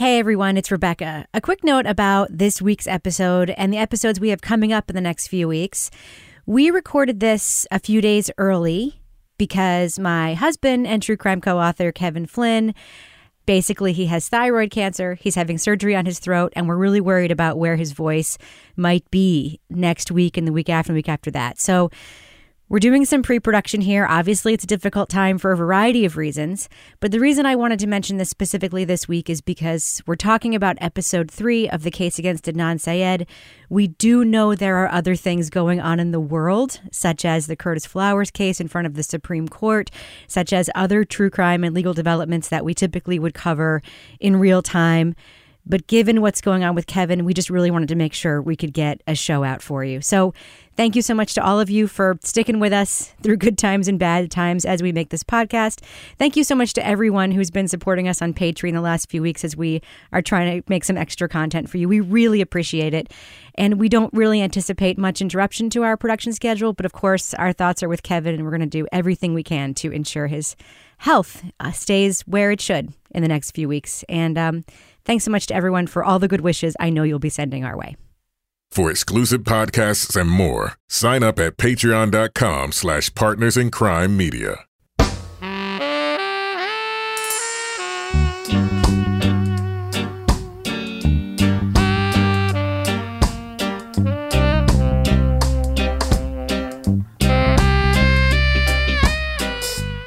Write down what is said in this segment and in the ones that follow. Hey everyone, it's Rebecca. A quick note about this week's episode and the episodes we have coming up in the next few weeks. We recorded this a few days early because my husband and true crime co-author Kevin Flynn, basically he has thyroid cancer, he's having surgery on his throat, and we're really worried about where his voice might be next week and the week after and the week after that. So we're doing some pre-production here. Obviously, it's a difficult time for a variety of reasons, but the reason I wanted to mention this specifically this week is because we're talking about episode 3 of the case against Adnan Syed. We do know there are other things going on in the world, such as the Curtis Flowers case in front of the Supreme Court, such as other true crime and legal developments that we typically would cover in real time. But given what's going on with Kevin, we just really wanted to make sure we could get a show out for you. So thank you so much to all of you for sticking with us through good times and bad times as we make this podcast. Thank you so much to everyone who's been supporting us on Patreon the last few weeks as we are trying to make some extra content for you. We really appreciate it. And we don't really anticipate much interruption to our production schedule. But of course, our thoughts are with Kevin, and we're going to do everything we can to ensure his health stays where it should in the next few weeks. And thanks so much to everyone for all the good wishes I know you'll be sending our way. For exclusive podcasts and more, sign up at patreon.com/partnersincrimemedia.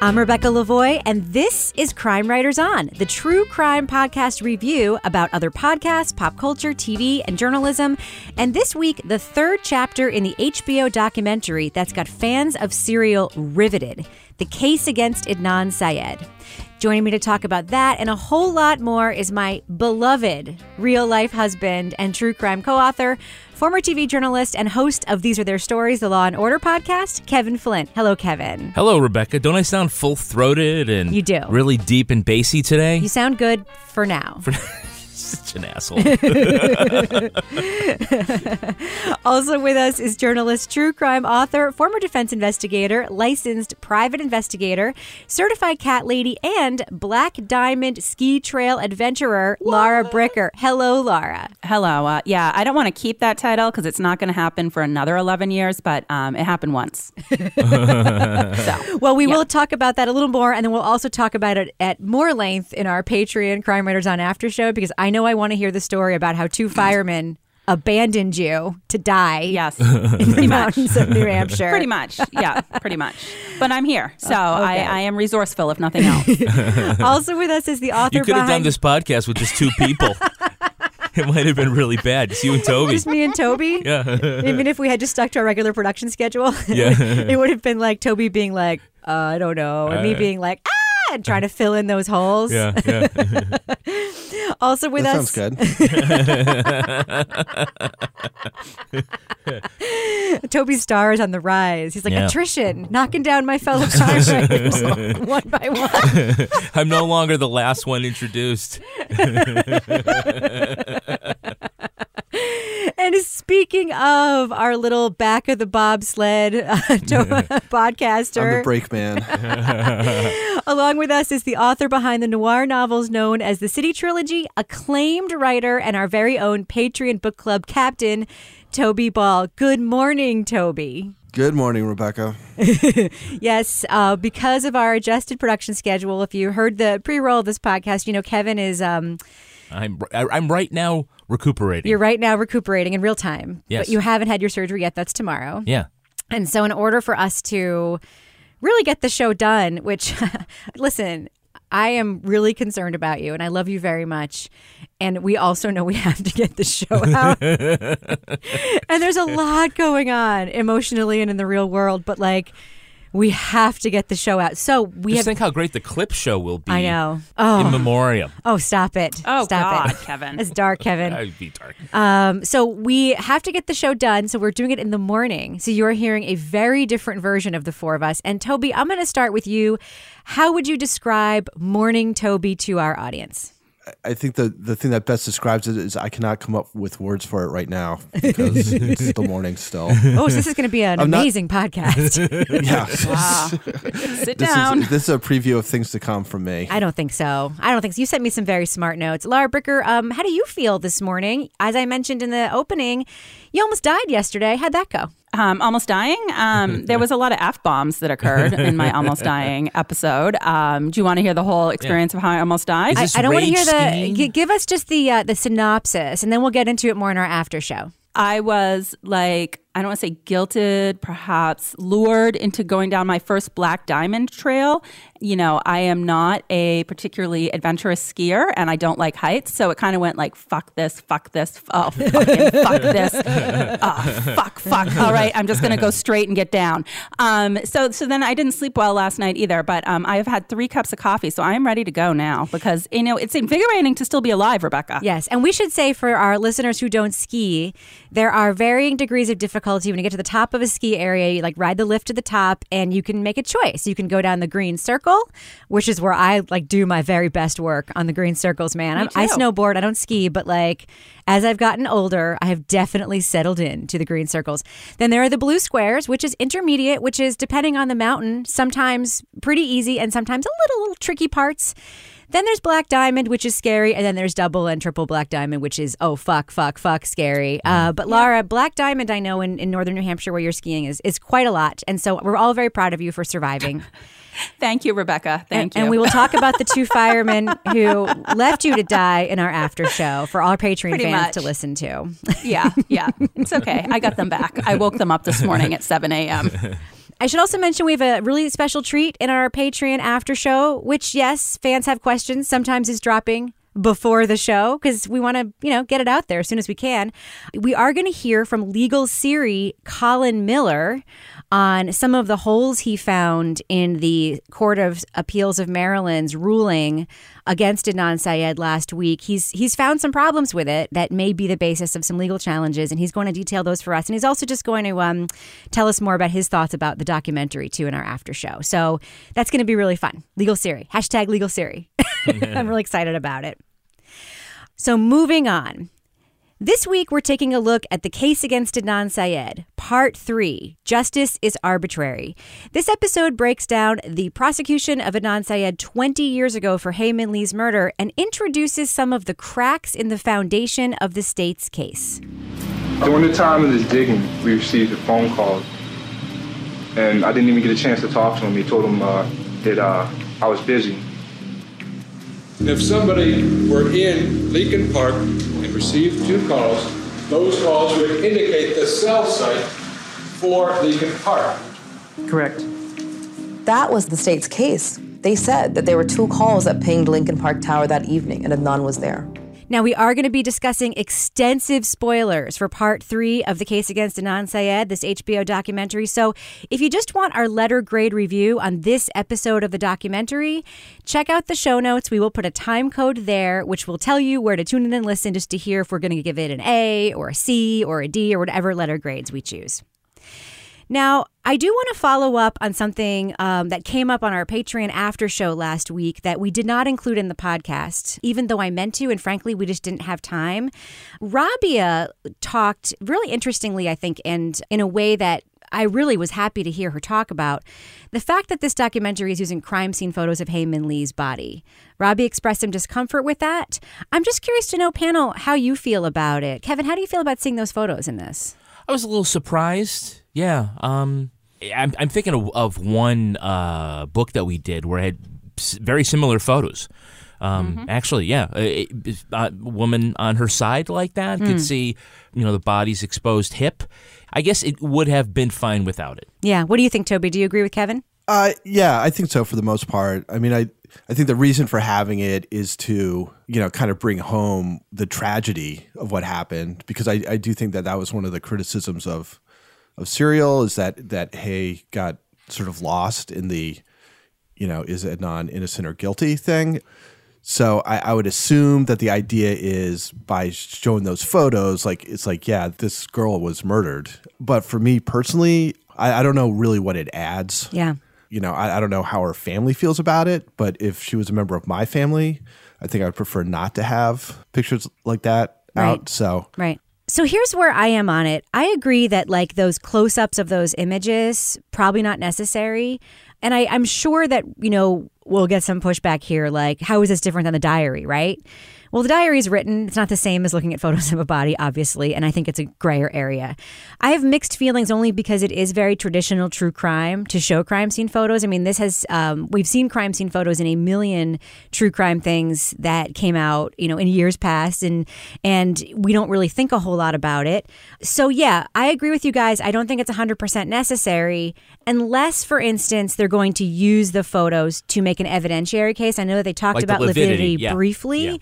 I'm Rebecca Lavoie, and this is Crime Writers On, the true crime podcast review about other podcasts, pop culture, TV, and journalism. And this week, the third chapter in the HBO documentary that's got fans of Serial riveted, The Case Against Adnan Syed. Joining me to talk about that and a whole lot more is my beloved real-life husband and true crime co-author, former TV journalist and host of These Are Their Stories, the Law and Order podcast, Kevin Flynn. Hello, Kevin. Hello, Rebecca. Don't I sound full-throated and you do. Really deep and bassy today? You sound good for now. Such an asshole. Also with us is journalist, true crime author, former defense investigator, licensed private investigator, certified cat lady, and Black Diamond ski trail adventurer, Lara Bricker. Hello, Lara. Hello. Yeah, I don't want to keep that title because it's not going to happen for another 11 years, but it happened once. Well, we will talk about that a little more, and then we'll also talk about it at more length in our Patreon Crime Writers On After Show, because I know I want to hear the story about how two firemen abandoned you to die. Yes. In the mountains of New Hampshire. Pretty much. Yeah, pretty much. But I'm here. So I am resourceful, if nothing else. Also with us is the author. You could have done this podcast with just two people. It might have been really bad. Just you and Toby. Just me and Toby? Yeah. Even if we had just stuck to our regular production schedule, yeah. It would have been like Toby being like, I don't know. And me being like, and try to fill in those holes. Yeah, yeah. Also with us. Sounds good. Toby's star is on the rise. He's like, attrition, knocking down my fellow firefighters one by one. I'm no longer the last one introduced. And speaking of our little back of the bobsled podcaster. I'm the brake man. Along with us is the author behind the noir novels known as the City Trilogy, acclaimed writer, and our very own Patreon book club captain, Toby Ball. Good morning, Toby. Good morning, Rebecca. Yes, because of our adjusted production schedule, if you heard the pre-roll of this podcast, you know Kevin is... I'm right now recuperating. You're right now recuperating in real time. Yes. But you haven't had your surgery yet. That's tomorrow. Yeah. And so in order for us to really get the show done, which, listen, I am really concerned about you and I love you very much. And we also know we have to get the show out. And there's a lot going on emotionally and in the real world. But like... we have to get the show out. So think how great the clip show will be. I know. Oh. In memoriam. Oh, stop it. Oh, stop God, it. Kevin. It's dark, Kevin. It'd be dark. So we have to get the show done. So we're doing it in the morning. So you're hearing a very different version of the four of us. And Toby, I'm going to start with you. How would you describe Morning Toby to our audience? I think the thing that best describes it is I cannot come up with words for it right now because it's the morning still. Oh, so this is going to be an amazing podcast. Yeah. Wow. Sit down. This is a preview of things to come from me. I don't think so. You sent me some very smart notes. Lara Bricker, how do you feel this morning? As I mentioned in the opening, you almost died yesterday. How'd that go? Almost dying. There was a lot of F-bombs that occurred in my almost dying episode. Do you want to hear the whole experience of how I almost died? I don't want to hear the... Give us just the synopsis, and then we'll get into it more in our after show. I was like, I don't want to say guilted, perhaps lured into going down my first black diamond trail. You know, I am not a particularly adventurous skier and I don't like heights. So it kind of went like, fuck this. All right, I'm just going to go straight and get down. So then I didn't sleep well last night either, but I have had 3 cups of coffee. So I am ready to go now because, you know, it's invigorating to still be alive, Rebecca. Yes. And we should say for our listeners who don't ski, there are varying degrees of difficulty. When you get to the top of a ski area, you like ride the lift to the top and you can make a choice. You can go down the green circle, which is where I like do my very best work on the green circles, man. I snowboard, I don't ski, but like as I've gotten older, I have definitely settled in to the green circles. Then there are the blue squares, which is intermediate, which is depending on the mountain, sometimes pretty easy and sometimes a little tricky parts. Then there's Black Diamond, which is scary. And then there's double and triple Black Diamond, which is, oh, fuck, scary. But Lara, Black Diamond, I know in northern New Hampshire where you're skiing is quite a lot. And so we're all very proud of you for surviving. Thank you, Rebecca. Thank you. And we will talk about the 2 firemen who left you to die in our after show for all Patreon fans to listen to. Yeah. It's okay. I got them back. I woke them up this morning at 7 a.m. I should also mention we have a really special treat in our Patreon after show, which, yes, fans have questions. Sometimes is dropping before the show because we want to, you know, get it out there as soon as we can. We are going to hear from legal Siri Colin Miller on some of the holes he found in the Court of Appeals of Maryland's ruling against Adnan Syed last week. He's found some problems with it that may be the basis of some legal challenges, and he's going to detail those for us. And he's also just going to tell us more about his thoughts about the documentary, too, in our after show. So that's going to be really fun. Legal Siri. Hashtag Legal Siri. I'm really excited about it. So moving on. This week, we're taking a look at the case against Adnan Syed, Part 3, Justice is Arbitrary. This episode breaks down the prosecution of Adnan Syed 20 years ago for Hayman Lee's murder and introduces some of the cracks in the foundation of the state's case. During the time of this digging, we received a phone call, and I didn't even get a chance to talk to him. He told him that I was busy. If somebody were in Lincoln Park and received 2 calls, those calls would indicate the cell site for Lincoln Park. Correct. That was the state's case. They said that there were 2 calls that pinged Lincoln Park Tower that evening, and Adnan was there. Now, we are going to be discussing extensive spoilers for Part 3 of the case against Adnan Syed, this HBO documentary. So if you just want our letter grade review on this episode of the documentary, check out the show notes. We will put a time code there, which will tell you where to tune in and listen just to hear if we're going to give it an A or a C or a D or whatever letter grades we choose. Now, I do want to follow up on something that came up on our Patreon after show last week that we did not include in the podcast, even though I meant to, and frankly, we just didn't have time. Rabia talked really interestingly, I think, and in a way that I really was happy to hear her talk about the fact that this documentary is using crime scene photos of Hayman Lee's body. Robbie expressed some discomfort with that. I'm just curious to know, panel, how you feel about it. Kevin, how do you feel about seeing those photos in this? I was a little surprised. Yeah, I'm thinking of one book that we did where it had very similar photos. Actually, yeah, a woman on her side like that could see, you know, the body's exposed hip. I guess it would have been fine without it. Yeah. What do you think, Toby? Do you agree with Kevin? Yeah, I think so for the most part. I mean, I think the reason for having it is to, you know, kind of bring home the tragedy of what happened, because I do think that was one of the criticisms of Serial, is that Hay got sort of lost in the, you know, is Adnan innocent or guilty thing. So I would assume that the idea is by showing those photos, like, it's like, yeah, this girl was murdered. But for me personally, I don't know really what it adds. Yeah. You know, I don't know how her family feels about it, but if she was a member of my family, I think I would prefer not to have pictures like that out. So right. So here's where I am on it. I agree that like those close-ups of those images, probably not necessary. And I'm sure that, you know, we'll get some pushback here. Like, how is this different than the diary, right? Well, the diary is written. It's not the same as looking at photos of a body, obviously. And I think it's a grayer area. I have mixed feelings only because it is very traditional true crime to show crime scene photos. I mean, this has, we've seen crime scene photos in a million true crime things that came out, you know, in years past. And we don't really think a whole lot about it. So, yeah, I agree with you guys. I don't think it's 100% necessary unless, for instance, they're going to use the photos to make an evidentiary case. I know that they talked about the lividity yeah. briefly. Yeah.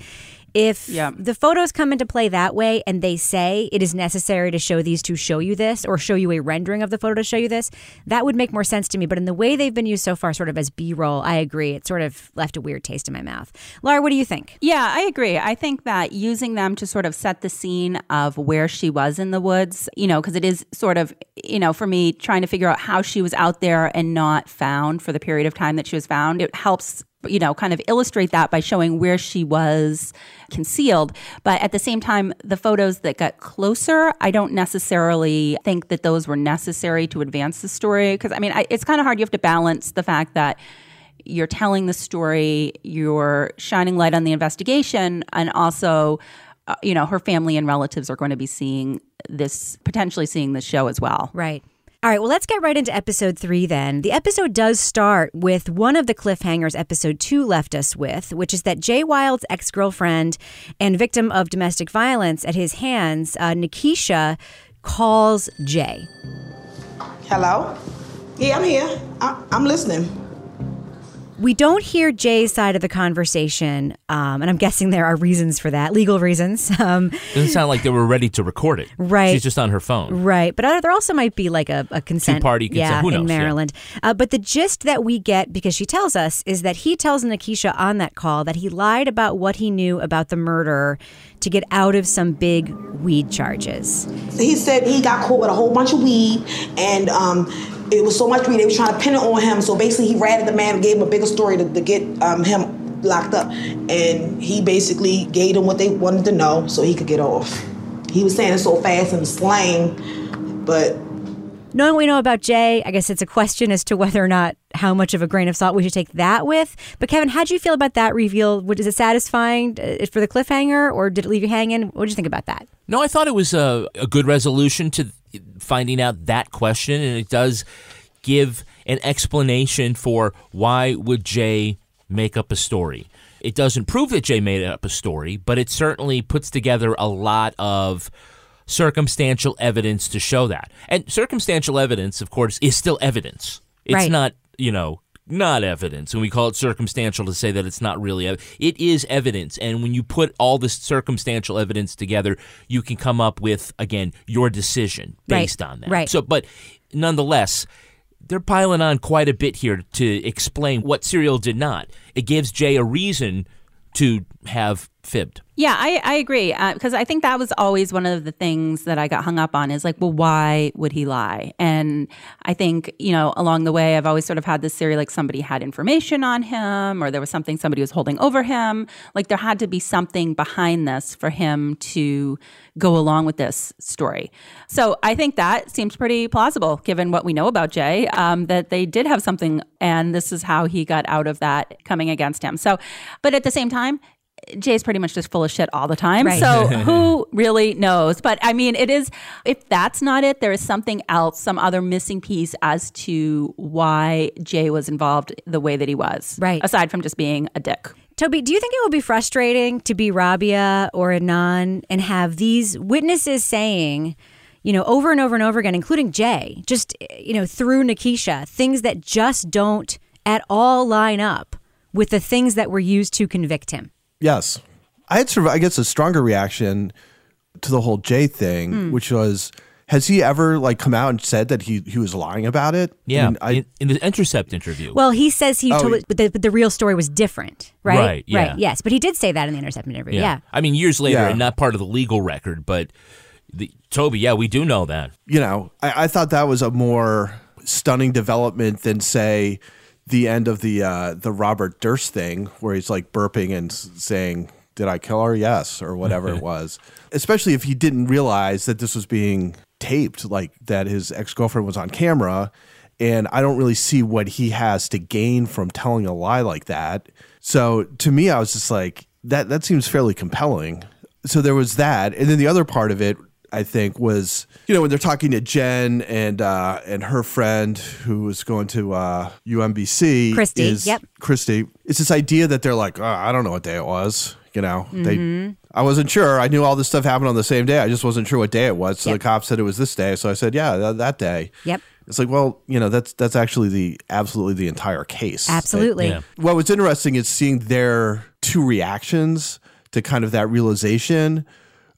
If the photos come into play that way and they say it is necessary to show these to show you this or show you a rendering of the photo to show you this, that would make more sense to me. But in the way they've been used so far sort of as B-roll, I agree. It sort of left a weird taste in my mouth. Lara, what do you think? Yeah, I agree. I think that using them to sort of set the scene of where she was in the woods, you know, because it is sort of, you know, for me trying to figure out how she was out there and not found for the period of time that she was found, it helps, you know, kind of illustrate that by showing where she was concealed. But at the same time, the photos that got closer, I don't necessarily think that those were necessary to advance the story. Because, I mean, it's kind of hard. You have to balance the fact that you're telling the story, you're shining light on the investigation, and also, you know, her family and relatives are going to be potentially seeing this show as well. Right. All right, well, let's get right into episode 3 then. The episode does start with one of the cliffhangers episode 2 left us with, which is that Jay Wilde's ex-girlfriend and victim of domestic violence at his hands, Nakisha, calls Jay. Hello? Yeah, I'm here. I'm listening. We don't hear Jay's side of the conversation, and I'm guessing there are reasons for that, legal reasons. Doesn't sound like they were ready to record it. Right. She's just on her phone. Right. But there also might be like a consent. Two-party consent. Yeah, who knows? In Maryland. Yeah. But the gist that we get, because she tells us, is that he tells Nakisha on that call that he lied about what he knew about the murder to get out of some big weed charges. So he said he got caught with a whole bunch of weed, and it was so much weed, they were trying to pin it on him. So basically he ratted the man, gave him a bigger story to get him locked up. And he basically gave them what they wanted to know so he could get off. He was saying it so fast and slang, but... Knowing what we know about Jay, I guess it's a question as to whether or not how much of a grain of salt we should take that with. But Kevin, how do you feel about that reveal? Is it satisfying for the cliffhanger, or did it leave you hanging? What did you think about that? No, I thought it was a good resolution to finding out that question, and it does give an explanation for why would Jay make up a story. It doesn't prove that Jay made up a story, but it certainly puts together a lot of circumstantial evidence to show that. And circumstantial evidence, of course, is still evidence. It's not, you know, not evidence. And we call it circumstantial to say that it's not really evidence. It is evidence. And when you put all this circumstantial evidence together, you can come up with, again, your decision based on that. Right. So, but nonetheless, they're piling on quite a bit here to explain what Serial did not. It gives Jay a reason to have fibbed. Yeah, I agree, because I think that was always one of the things that I got hung up on is like, well, why would he lie? And I think, you know, along the way, I've always sort of had this theory, like somebody had information on him, or there was something somebody was holding over him. Like there had to be something behind this for him to go along with this story. So I think that seems pretty plausible, given what we know about Jay, that they did have something, and this is how he got out of that coming against him. So, but at the same time, Jay's pretty much just full of shit all the time. Right. So who really knows? But I mean, it is, if that's not it, there is something else, some other missing piece as to why Jay was involved the way that he was. Right. Aside from just being a dick. Toby, do you think it would be frustrating to be Rabia or Adnan and have these witnesses saying, you know, over and over and over again, including Jay, just, you know, through Nakisha, things that just don't at all line up with the things that were used to convict him? Yes. I had sort of, I guess, a stronger reaction to the whole Jay thing, which was, has he ever like come out and said that he was lying about it? Yeah, I mean, in the Intercept interview. Well, he says he told it, but the real story was different, right? Right, yeah. Right, yes, but he did say that in the Intercept interview, yeah. I mean, years later, and not part of the legal record, but Toby, yeah, we do know that. You know, I thought that was a more stunning development than, say, the end of the Robert Durst thing where he's like burping and saying, "Did I kill her?" Yes, or whatever it was. Especially if he didn't realize that this was being taped, like that his ex-girlfriend was on camera. And I don't really see what he has to gain from telling a lie like that. So to me, I was just like, that seems fairly compelling. So there was that. And then the other part of it, I think, was, you know, when they're talking to Jen and her friend who was going to UMBC. Christie, yep. Christie. It's this idea that they're like, oh, I don't know what day it was. You know, I wasn't sure. I knew all this stuff happened on the same day. I just wasn't sure what day it was. So the cop said it was this day. So I said, yeah, that day. Yep. It's like, well, you know, that's actually absolutely the entire case. Absolutely. What was interesting is seeing their two reactions to kind of that realization,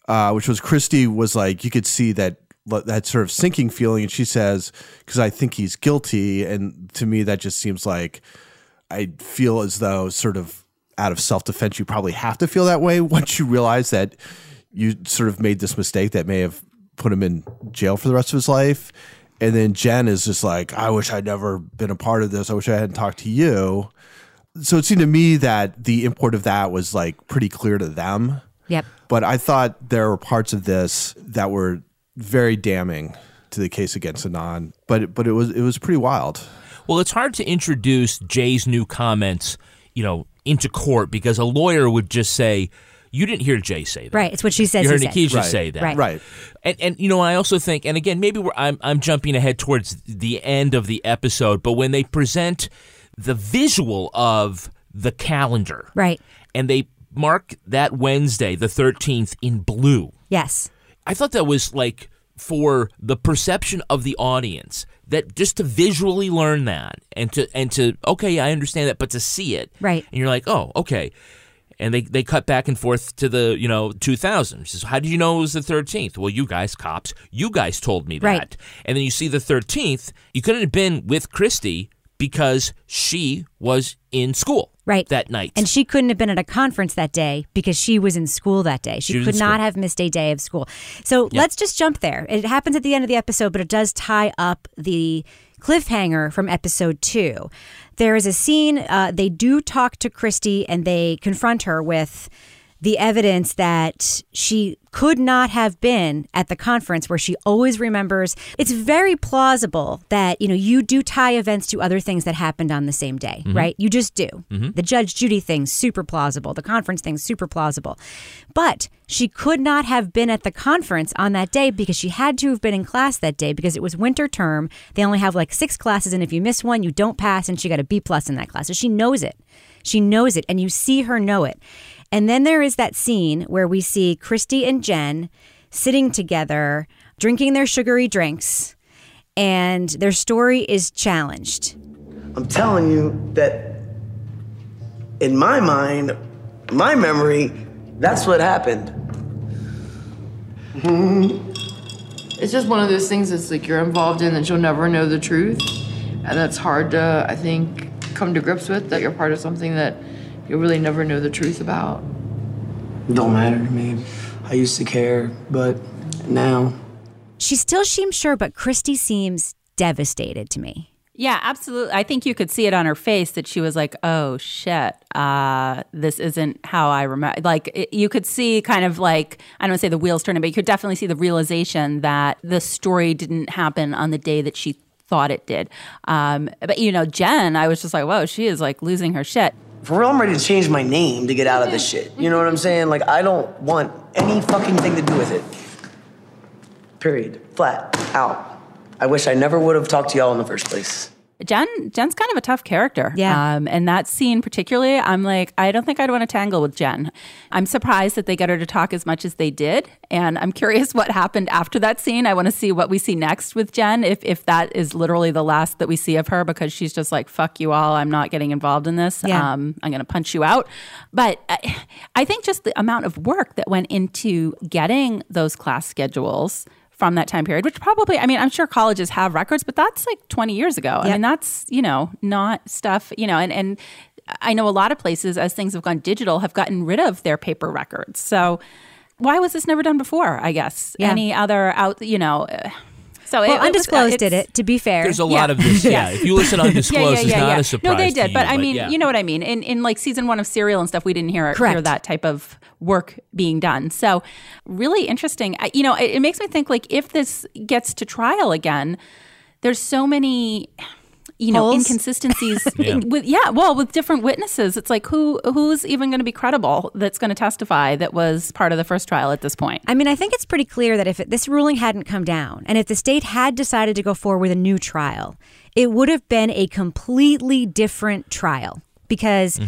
which was Christie was like, you could see that sort of sinking feeling. And she says, because I think he's guilty. And to me, that just seems like I feel as though sort of out of self-defense, you probably have to feel that way once you realize that you sort of made this mistake that may have put him in jail for the rest of his life. And then Jen is just like, I wish I'd never been a part of this. I wish I hadn't talked to you. So it seemed to me that the import of that was like pretty clear to them. Yep. But I thought there were parts of this that were very damning to the case against Adnan. But it was pretty wild. Well, it's hard to introduce Jay's new comments, you know, into court because a lawyer would just say, you didn't hear Jay say that. Right. It's what she says. You heard Nakisha say that. Right. And you know, I also think, and again, maybe I'm jumping ahead towards the end of the episode, but when they present the visual of the calendar. Right. And they mark that Wednesday, the 13th, in blue. Yes. I thought that was like for the perception of the audience, that just to visually learn that and to okay, I understand that, but to see it. Right. And you're like, oh, okay. And they cut back and forth to the, you know, 2000. She says, how did you know it was the 13th? Well, you guys, cops, you guys told me that. Right. And then you see the 13th. You couldn't have been with Christie because she was in school that night. And she couldn't have been at a conference that day because she was in school that day. She could not have missed a day of school. So let's just jump there. It happens at the end of the episode, but it does tie up the cliffhanger from episode 2. There is a scene, they do talk to Christie and they confront her with the evidence that she could not have been at the conference where she always remembers. It's very plausible that, you know, you do tie events to other things that happened on the same day, right? You just do. The Judge Judy thing, super plausible. The conference thing, super plausible. But she could not have been at the conference on that day because she had to have been in class that day because it was winter term. They only have like 6 classes, and if you miss one, you don't pass, and she got a B+ in that class. So she knows it. She knows it, and you see her know it. And then there is that scene where we see Christie and Jen sitting together, drinking their sugary drinks, and their story is challenged. I'm telling you that in my mind, my memory, that's what happened. It's just one of those things that's like you're involved in that you'll never know the truth. And that's hard to, I think, come to grips with, that you're part of something that you'll really never know the truth about. It don't matter to me. I used to care, but now. She still seems sure, but Christie seems devastated to me. Yeah, absolutely. I think you could see it on her face that she was like, oh, shit, this isn't how I remember. Like, you could see kind of like, I don't want to say the wheels turning, but you could definitely see the realization that the story didn't happen on the day that she thought it did. But, you know, Jen, I was just like, whoa, she is like losing her shit. For real, I'm ready to change my name to get out of this shit. You know what I'm saying? Like, I don't want any fucking thing to do with it. Period. Flat. Out. I wish I never would have talked to y'all in the first place. Jen's kind of a tough character. Yeah. And that scene particularly, I'm like, I don't think I'd want to tangle with Jen. I'm surprised that they got her to talk as much as they did. And I'm curious what happened after that scene. I want to see what we see next with Jen, if that is literally the last that we see of her, because she's just like, fuck you all. I'm not getting involved in this. Yeah. I'm going to punch you out. But I think just the amount of work that went into getting those class schedules from that time period, which probably, I mean, I'm sure colleges have records, but that's like 20 years ago. Yep. I mean, that's, you know, not stuff, you know, and I know a lot of places, as things have gone digital, have gotten rid of their paper records. So why was this never done before, I guess? Yeah. Any other out, you know, So well, Undisclosed did it, to be fair. There's a lot of this, If you listen to Undisclosed, it's not a surprise. No, they did. But I mean, you know what I mean. In like season one of Serial and stuff, we didn't hear that type of work being done. So really interesting. It makes me think, like, if this gets to trial again, there's so many... inconsistencies with different witnesses. It's like who's even going to be credible that's going to testify that was part of the first trial at this point? I mean, I think it's pretty clear that if this ruling hadn't come down and if the state had decided to go forward with a new trial, it would have been a completely different trial because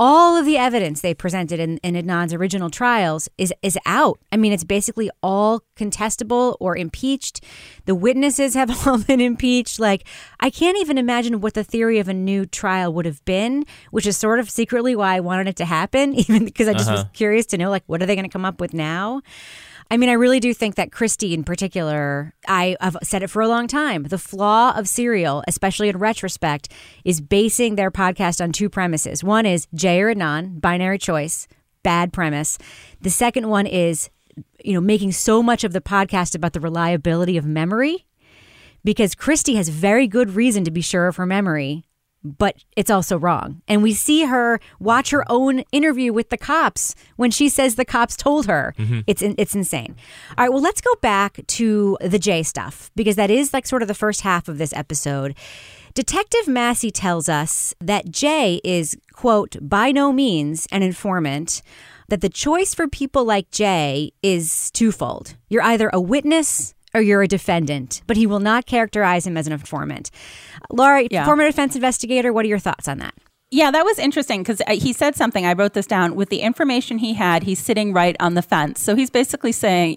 all of the evidence they presented in Adnan's original trials is out. I mean, it's basically all contestable or impeached. The witnesses have all been impeached. Like, I can't even imagine what the theory of a new trial would have been, which is sort of secretly why I wanted it to happen, even because I just was curious to know, like, what are they going to come up with now? I mean, I really do think that Christie in particular, I've said it for a long time, the flaw of Serial, especially in retrospect, is basing their podcast on two premises. One is Jay or Adnan, binary choice, bad premise. The second one is, making so much of the podcast about the reliability of memory, because Christie has very good reason to be sure of her memory, but it's also wrong. And we see her watch her own interview with the cops when she says the cops told her. It's insane. All right, well, let's go back to the Jay stuff, because that is like sort of the first half of this episode. Detective Massey tells us that Jay is, quote, by no means an informant, that the choice for people like Jay is twofold. You're either a witness or you're a defendant, but he will not characterize him as an informant. Lara, former defense investigator, what are your thoughts on that? Yeah, that was interesting because he said something, I wrote this down, with the information he had, he's sitting right on the fence. So he's basically saying,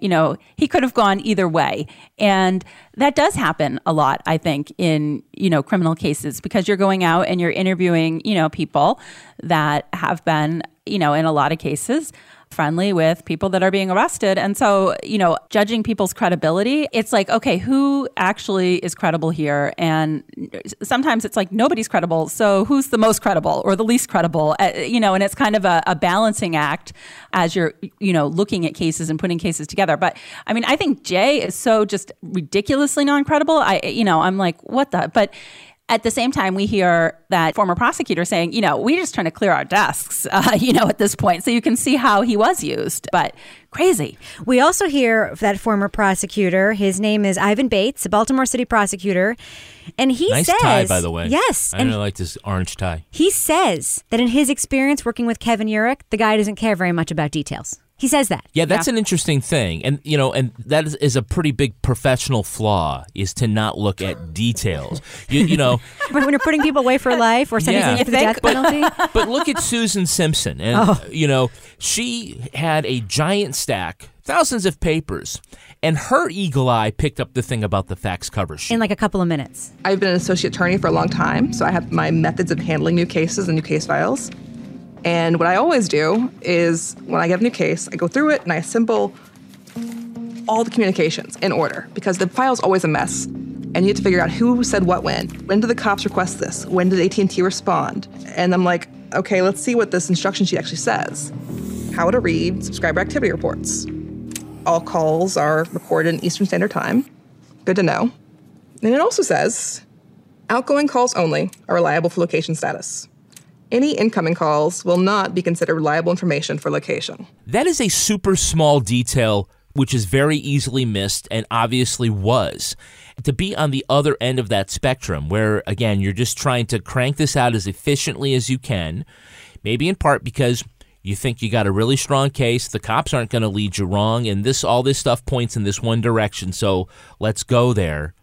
he could have gone either way. And that does happen a lot, I think, in, criminal cases, because you're going out and you're interviewing, people that have been, in a lot of cases, friendly with people that are being arrested. And so, judging people's credibility, it's like, okay, who actually is credible here? And sometimes it's like nobody's credible. So who's the most credible or the least credible? And it's kind of a balancing act as you're, looking at cases and putting cases together. But I mean, I think Jay is so just ridiculously non-credible. I'm like, what the? But at the same time, we hear that former prosecutor saying, we're just trying to clear our desks, at this point. So you can see how he was used, but crazy. We also hear that former prosecutor, his name is Ivan Bates, a Baltimore City prosecutor. And he says... Nice tie, by the way. Yes. I really like this orange tie. He says that in his experience working with Kevin Urich, the guy doesn't care very much about details. He says that. Yeah, that's an interesting thing. And, and that is a pretty big professional flaw, is to not look at details. When you're putting people away for life or sentencing to the death penalty. But look at Susan Simpson. And, she had a giant stack, thousands of papers, and her eagle eye picked up the thing about the facts cover sheet. In like a couple of minutes. I've been an associate attorney for a long time, so I have my methods of handling new cases and new case files. And what I always do is when I get a new case, I go through it and I assemble all the communications in order, because the file's always a mess. And you have to figure out who said what when. When did the cops request this? When did AT&T respond? And I'm like, okay, let's see what this instruction sheet actually says. How to read subscriber activity reports. All calls are recorded in Eastern Standard Time. Good to know. And it also says, outgoing calls only are reliable for location status. Any incoming calls will not be considered reliable information for location. That is a super small detail, which is very easily missed and obviously was. To be on the other end of that spectrum where, again, you're just trying to crank this out as efficiently as you can, maybe in part because you think you got a really strong case, the cops aren't going to lead you wrong, and all this stuff points in this one direction, so let's go there.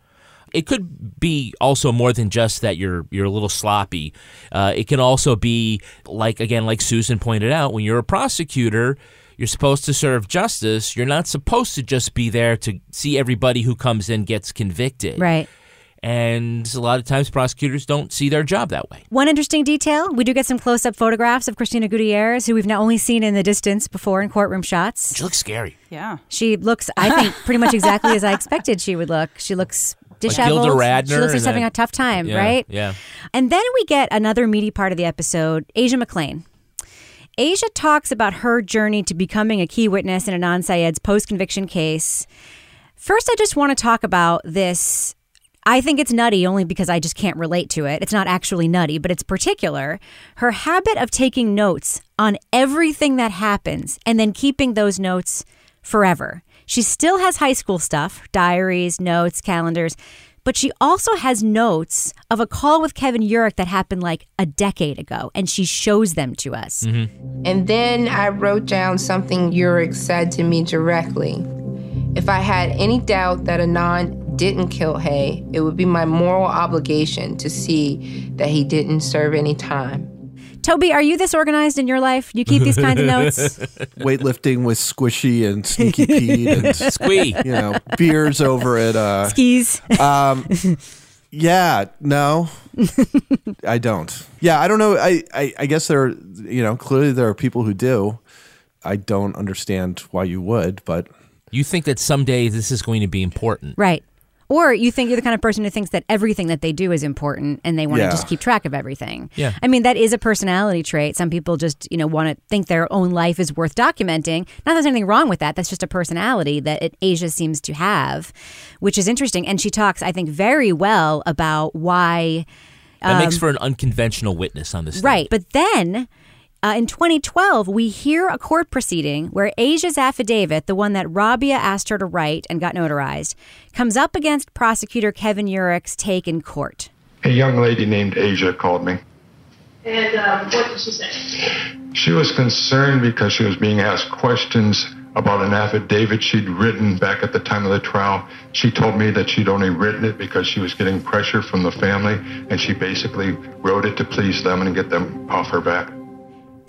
It could be also more than just that you're a little sloppy. It can also be, like Susan pointed out, when you're a prosecutor, you're supposed to serve justice. You're not supposed to just be there to see everybody who comes in gets convicted. Right. And a lot of times prosecutors don't see their job that way. One interesting detail, we do get some close-up photographs of Christina Gutierrez, who we've not only seen in the distance before in courtroom shots. She looks scary. Yeah. She looks, I think, pretty much exactly as I expected she would look. She looks... disheveled. Like Gilda Radner, she looks like she's having a tough time, right? Yeah. And then we get another meaty part of the episode, Asia McClain. Asia talks about her journey to becoming a key witness in Adnan Syed's post-conviction case. First, I just want to talk about this. I think it's nutty only because I just can't relate to it. It's not actually nutty, but it's particular. Her habit of taking notes on everything that happens and then keeping those notes forever. She still has high school stuff, diaries, notes, calendars, but she also has notes of a call with Kevin Yurick that happened like a decade ago, and she shows them to us. Mm-hmm. And then I wrote down something Yurick said to me directly. If I had any doubt that Adnan didn't kill Hay, it would be my moral obligation to see that he didn't serve any time. Toby, are you this organized in your life? Do you keep these kinds of notes? Weightlifting with Squishy and Sneaky Pete and Squee, you know, beers over at Skis. Yeah, no, I don't. Yeah, I don't know. I guess there are, you know, clearly there are people who do. I don't understand why you would, but. You think that someday this is going to be important. Right. Or you think you're the kind of person who thinks that everything that they do is important and they want to just keep track of everything. Yeah. I mean, that is a personality trait. Some people just, you know, want to think their own life is worth documenting. Not that there's anything wrong with that. That's just a personality that Asia seems to have, which is interesting. And she talks, I think, very well about why... that makes for an unconventional witness on this. Right. Thing. But then... in 2012, we hear a court proceeding where Asia's affidavit, the one that Rabia asked her to write and got notarized, comes up against prosecutor Kevin Yurick's take in court. A young lady named Asia called me. And what did she say? She was concerned because she was being asked questions about an affidavit she'd written back at the time of the trial. She told me that she'd only written it because she was getting pressure from the family, and she basically wrote it to please them and get them off her back.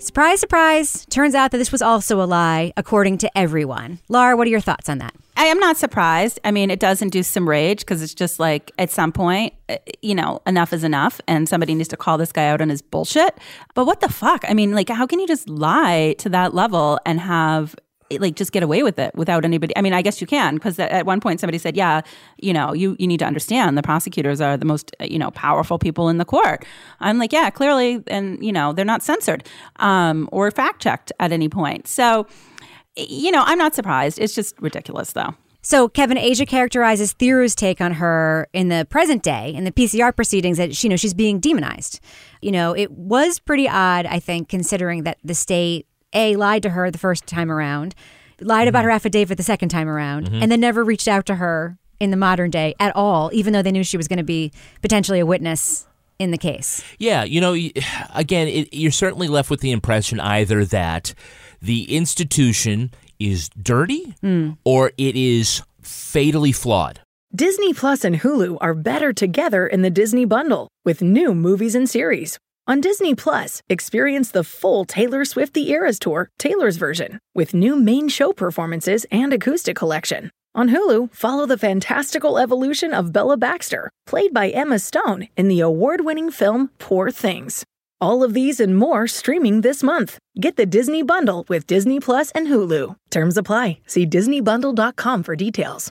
Surprise, surprise. Turns out that this was also a lie, according to everyone. Lara, what are your thoughts on that? I am not surprised. I mean, it does induce some rage because it's just like at some point, you know, enough is enough and somebody needs to call this guy out on his bullshit. But what the fuck? I mean, like, how can you just lie to that level and have... like just get away with it without anybody. I mean, I guess you can, because at one point somebody said, yeah, you know, you need to understand the prosecutors are the most, you know, powerful people in the court. I'm like, yeah, clearly. And, you know, they're not censored or fact checked at any point. So, you know, I'm not surprised. It's just ridiculous, though. So Kevin, Asia characterizes Thiru's take on her in the present day, in the PCR proceedings, that, you know, she's being demonized. You know, it was pretty odd, I think, considering that the state lied to her the first time around, lied about her affidavit the second time around, and then never reached out to her in the modern day at all, even though they knew she was going to be potentially a witness in the case. Yeah, you know, again, you're certainly left with the impression either that the institution is dirty or it is fatally flawed. Disney Plus and Hulu are better together in the Disney bundle with new movies and series. On Disney Plus, experience the full Taylor Swift The Eras Tour, Taylor's version, with new main show performances and acoustic collection. On Hulu, follow the fantastical evolution of Bella Baxter, played by Emma Stone in the award-winning film Poor Things. All of these and more streaming this month. Get the Disney Bundle with Disney Plus and Hulu. Terms apply. See DisneyBundle.com for details.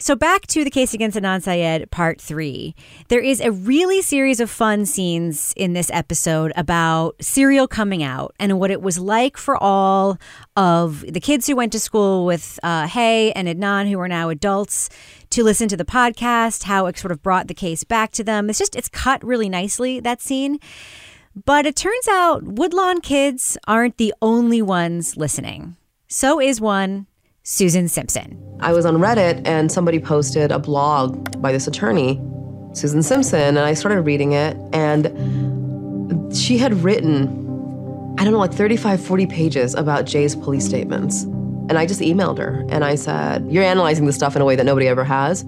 So back to the case against Adnan Syed, part 3. There is a really series of fun scenes in this episode about Serial coming out and what it was like for all of the kids who went to school with Hay and Adnan, who are now adults, to listen to the podcast, how it sort of brought the case back to them. It's just, it's cut really nicely, that scene. But it turns out Woodlawn kids aren't the only ones listening. So is one Susan Simpson. I was on Reddit and somebody posted a blog by this attorney, Susan Simpson, and I started reading it, and she had written, I don't know, like 35, 40 pages about Jay's police statements. And I just emailed her and I said, you're analyzing this stuff in a way that nobody ever has.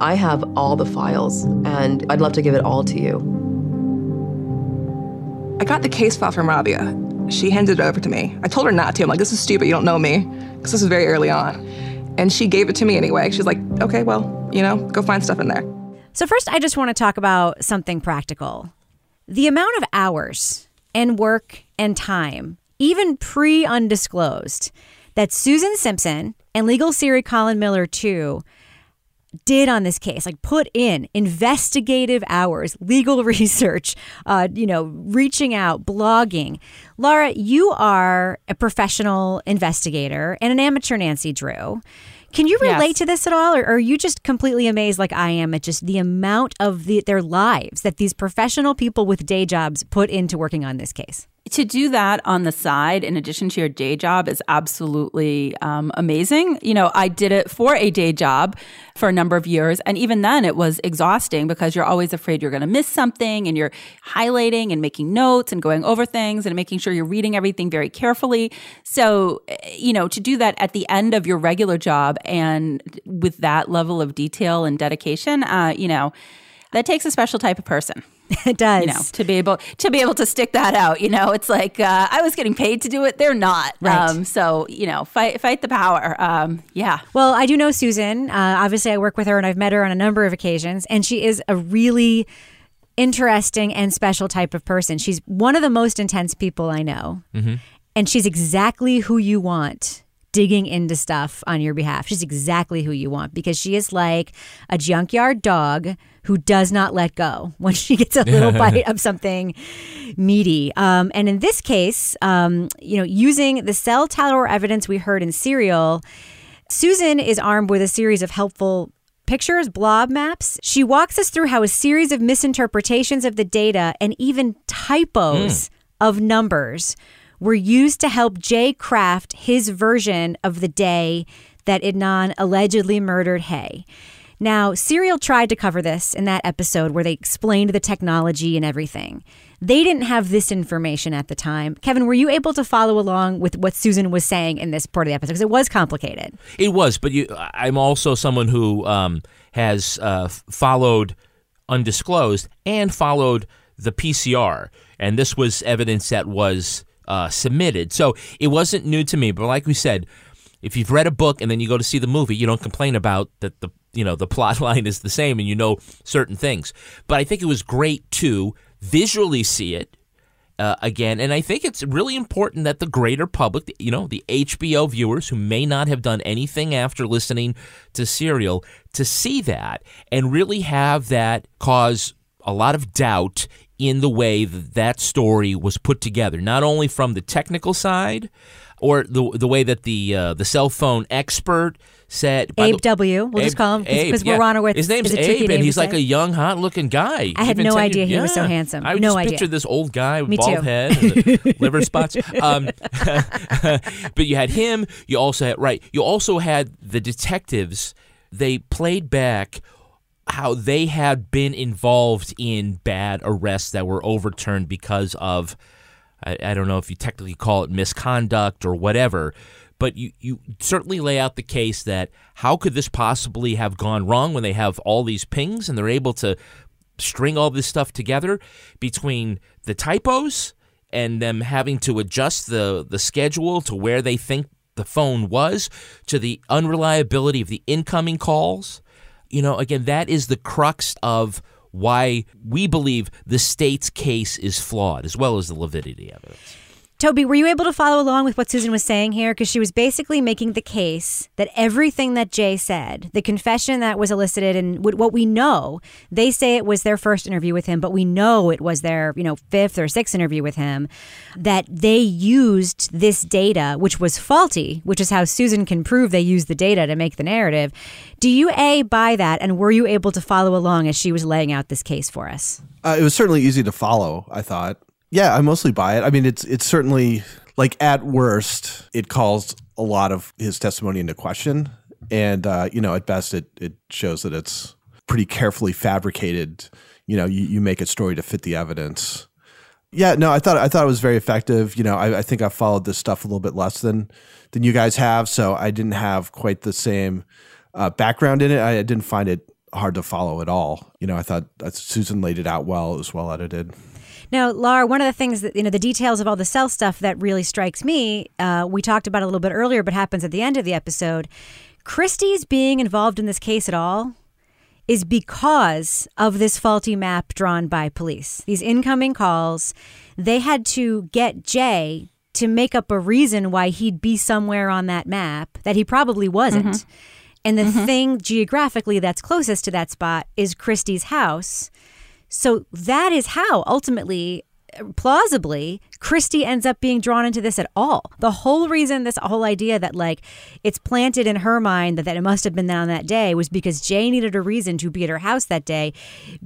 I have all the files and I'd love to give it all to you. I got the case file from Rabia. She handed it over to me. I told her not to. I'm like, this is stupid. You don't know me. Because this was very early on. And she gave it to me anyway. She's like, okay, well, you know, go find stuff in there. So first, I just want to talk about something practical. The amount of hours and work and time, even pre-Undisclosed, that Susan Simpson and legal Siri Colin Miller, too, did on this case, like put in investigative hours, legal research, reaching out, blogging. Lara, you are a professional investigator and an amateur Nancy Drew. Can you relate to this at all? Or are you just completely amazed like I am at just the amount of their lives that these professional people with day jobs put into working on this case? To do that on the side, in addition to your day job, is absolutely amazing. You know, I did it for a day job for a number of years. And even then, it was exhausting because you're always afraid you're going to miss something, and you're highlighting and making notes and going over things and making sure you're reading everything very carefully. So, you know, to do that at the end of your regular job and with that level of detail and dedication, that takes a special type of person. It does. You know, to be able to stick that out, you know, it's like I was getting paid to do it. They're not. Right. So, you know, fight the power. Yeah. Well, I do know Susan. Obviously, I work with her and I've met her on a number of occasions. And she is a really interesting and special type of person. She's one of the most intense people I know. Mm-hmm. And she's exactly who you want digging into stuff on your behalf. She's exactly who you want because she is like a junkyard dog who does not let go when she gets a little bite of something meaty. And in this case, using the cell tower evidence we heard in Serial, Susan is armed with a series of helpful pictures, blob maps. She walks us through how a series of misinterpretations of the data and even typos of numbers were used to help Jay craft his version of the day that Adnan allegedly murdered Hay. Now, Serial tried to cover this in that episode where they explained the technology and everything. They didn't have this information at the time. Kevin, were you able to follow along with what Susan was saying in this part of the episode? Because it was complicated. It was, but I'm also someone who has followed Undisclosed and followed the PCR. And this was evidence that was submitted. So it wasn't new to me, but like we said, if you've read a book and then you go to see the movie, you don't complain about that the plot line is the same and you know certain things. But I think it was great to visually see it again. And I think it's really important that the greater public, you know, the HBO viewers who may not have done anything after listening to Serial, to see that and really have that cause a lot of doubt in the way that story was put together, not only from the technical side or the way that the cell phone expert said. Abe W. We'll just call him because Waranowitsch. His name's Abe, and he's like a young, hot-looking guy. I had no idea he was so handsome. I just pictured this old guy with bald head and liver spots. But you had him. You also had the detectives. They played back how they had been involved in bad arrests that were overturned because of, I don't know if you technically call it misconduct or whatever, but you certainly lay out the case that how could this possibly have gone wrong when they have all these pings and they're able to string all this stuff together between the typos and them having to adjust the schedule to where they think the phone was, to the unreliability of the incoming calls. You know, again, that is the crux of why we believe the state's case is flawed, as well as the validity of it. Toby, were you able to follow along with what Susan was saying here? Because she was basically making the case that everything that Jay said, the confession that was elicited and what we know, they say it was their first interview with him, but we know it was their, fifth or sixth interview with him, that they used this data, which was faulty, which is how Susan can prove they used the data to make the narrative. Do you, buy that? And were you able to follow along as she was laying out this case for us? It was certainly easy to follow, I thought. Yeah, I mostly buy it. I mean, it's certainly, like, at worst, it calls a lot of his testimony into question. And, at best, it shows that it's pretty carefully fabricated. You know, you make a story to fit the evidence. Yeah, no, I thought it was very effective. You know, I think I followed this stuff a little bit less than you guys have, so I didn't have quite the same background in it. I didn't find it hard to follow at all. You know, I thought Susan laid it out well. It was well edited. Now, Lara, one of the things that, the details of all the cell stuff that really strikes me, we talked about a little bit earlier, but happens at the end of the episode. Christie's being involved in this case at all is because of this faulty map drawn by police. These incoming calls, they had to get Jay to make up a reason why he'd be somewhere on that map that he probably wasn't. Mm-hmm. And the thing geographically that's closest to that spot is Christie's house. So that is how ultimately, plausibly, Christie ends up being drawn into this at all. The whole reason, this whole idea that like it's planted in her mind that it must have been on that day was because Jay needed a reason to be at her house that day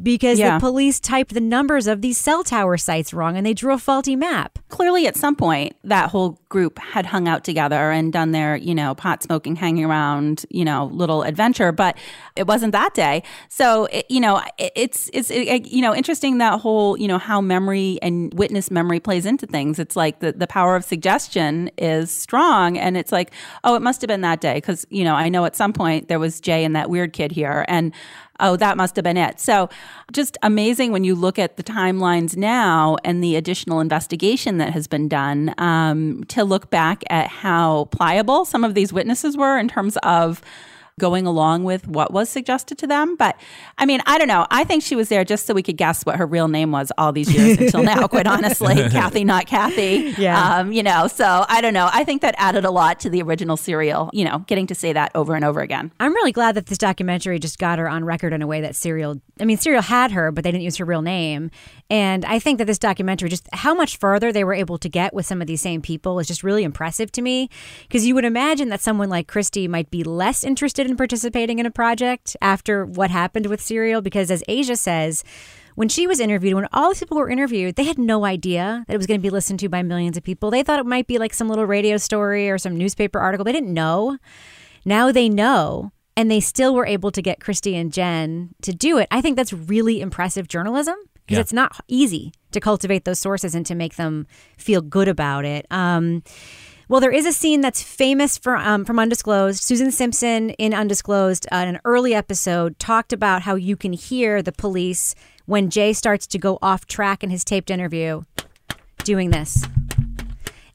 because the police typed the numbers of these cell tower sites wrong and they drew a faulty map. Clearly at some point that whole group had hung out together and done their, you know, pot smoking, hanging around, you know, little adventure, but it wasn't that day. So, it's interesting that whole, you know, how memory and witness memory plays into things. It's like the power of suggestion is strong, and it's like, oh, it must have been that day because, you know, I know at some point there was Jay and that weird kid here, and oh, that must have been it. So just amazing when you look at the timelines now and the additional investigation that has been done to look back at how pliable some of these witnesses were in terms of going along with what was suggested to them. But I mean, I don't know. I think she was there just so we could guess what her real name was all these years until now, quite honestly. Kathy, not Kathy. Yeah. So I don't know. I think that added a lot to the original Serial, you know, getting to say that over and over again. I'm really glad that this documentary just got her on record in a way that Serial had her, but they didn't use her real name. And I think that this documentary, just how much further they were able to get with some of these same people is just really impressive to me. Because you would imagine that someone like Christie might be less interested in participating in a project after what happened with Serial, because as Asia says, when she was interviewed, when all these people were interviewed, they had no idea that it was going to be listened to by millions of people. They thought it might be like some little radio story or some newspaper article. They didn't know. Now they know, and they still were able to get Christie and Jen to do it. I think that's really impressive journalism, because it's not easy to cultivate those sources and to make them feel good about it. Well, there is a scene that's famous from Undisclosed. Susan Simpson in Undisclosed, in an early episode, talked about how you can hear the police when Jay starts to go off track in his taped interview doing this.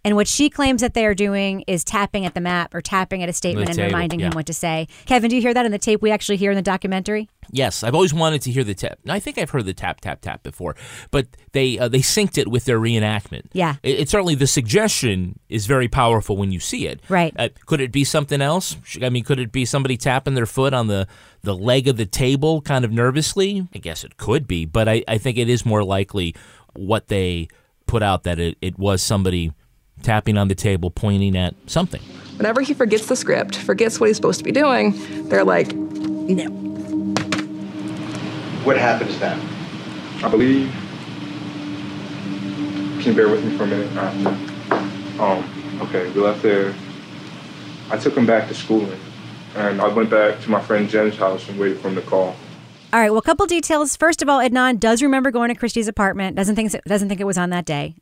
And what she claims that they are doing is tapping at the map or tapping at a statement and reminding him what to say. Kevin, do you hear that in the tape we actually hear in the documentary? Yes, I've always wanted to hear the tap. I think I've heard the tap, tap, tap before, but they synced it with their reenactment. Yeah. It certainly, the suggestion is very powerful when you see it. Right. Could it be something else? I mean, could it be somebody tapping their foot on the leg of the table kind of nervously? I guess it could be, but I think it is more likely what they put out, that it was somebody tapping on the table, pointing at something. Whenever he forgets the script, forgets what he's supposed to be doing, they're like, no. What happens then? I believe. Can you bear with me for a minute? Okay, we left there. I took him back to schooling, and I went back to my friend Jen's house and waited for him to call. All right, well, a couple details. First of all, Adnan does remember going to Christie's apartment, doesn't think it was on that day.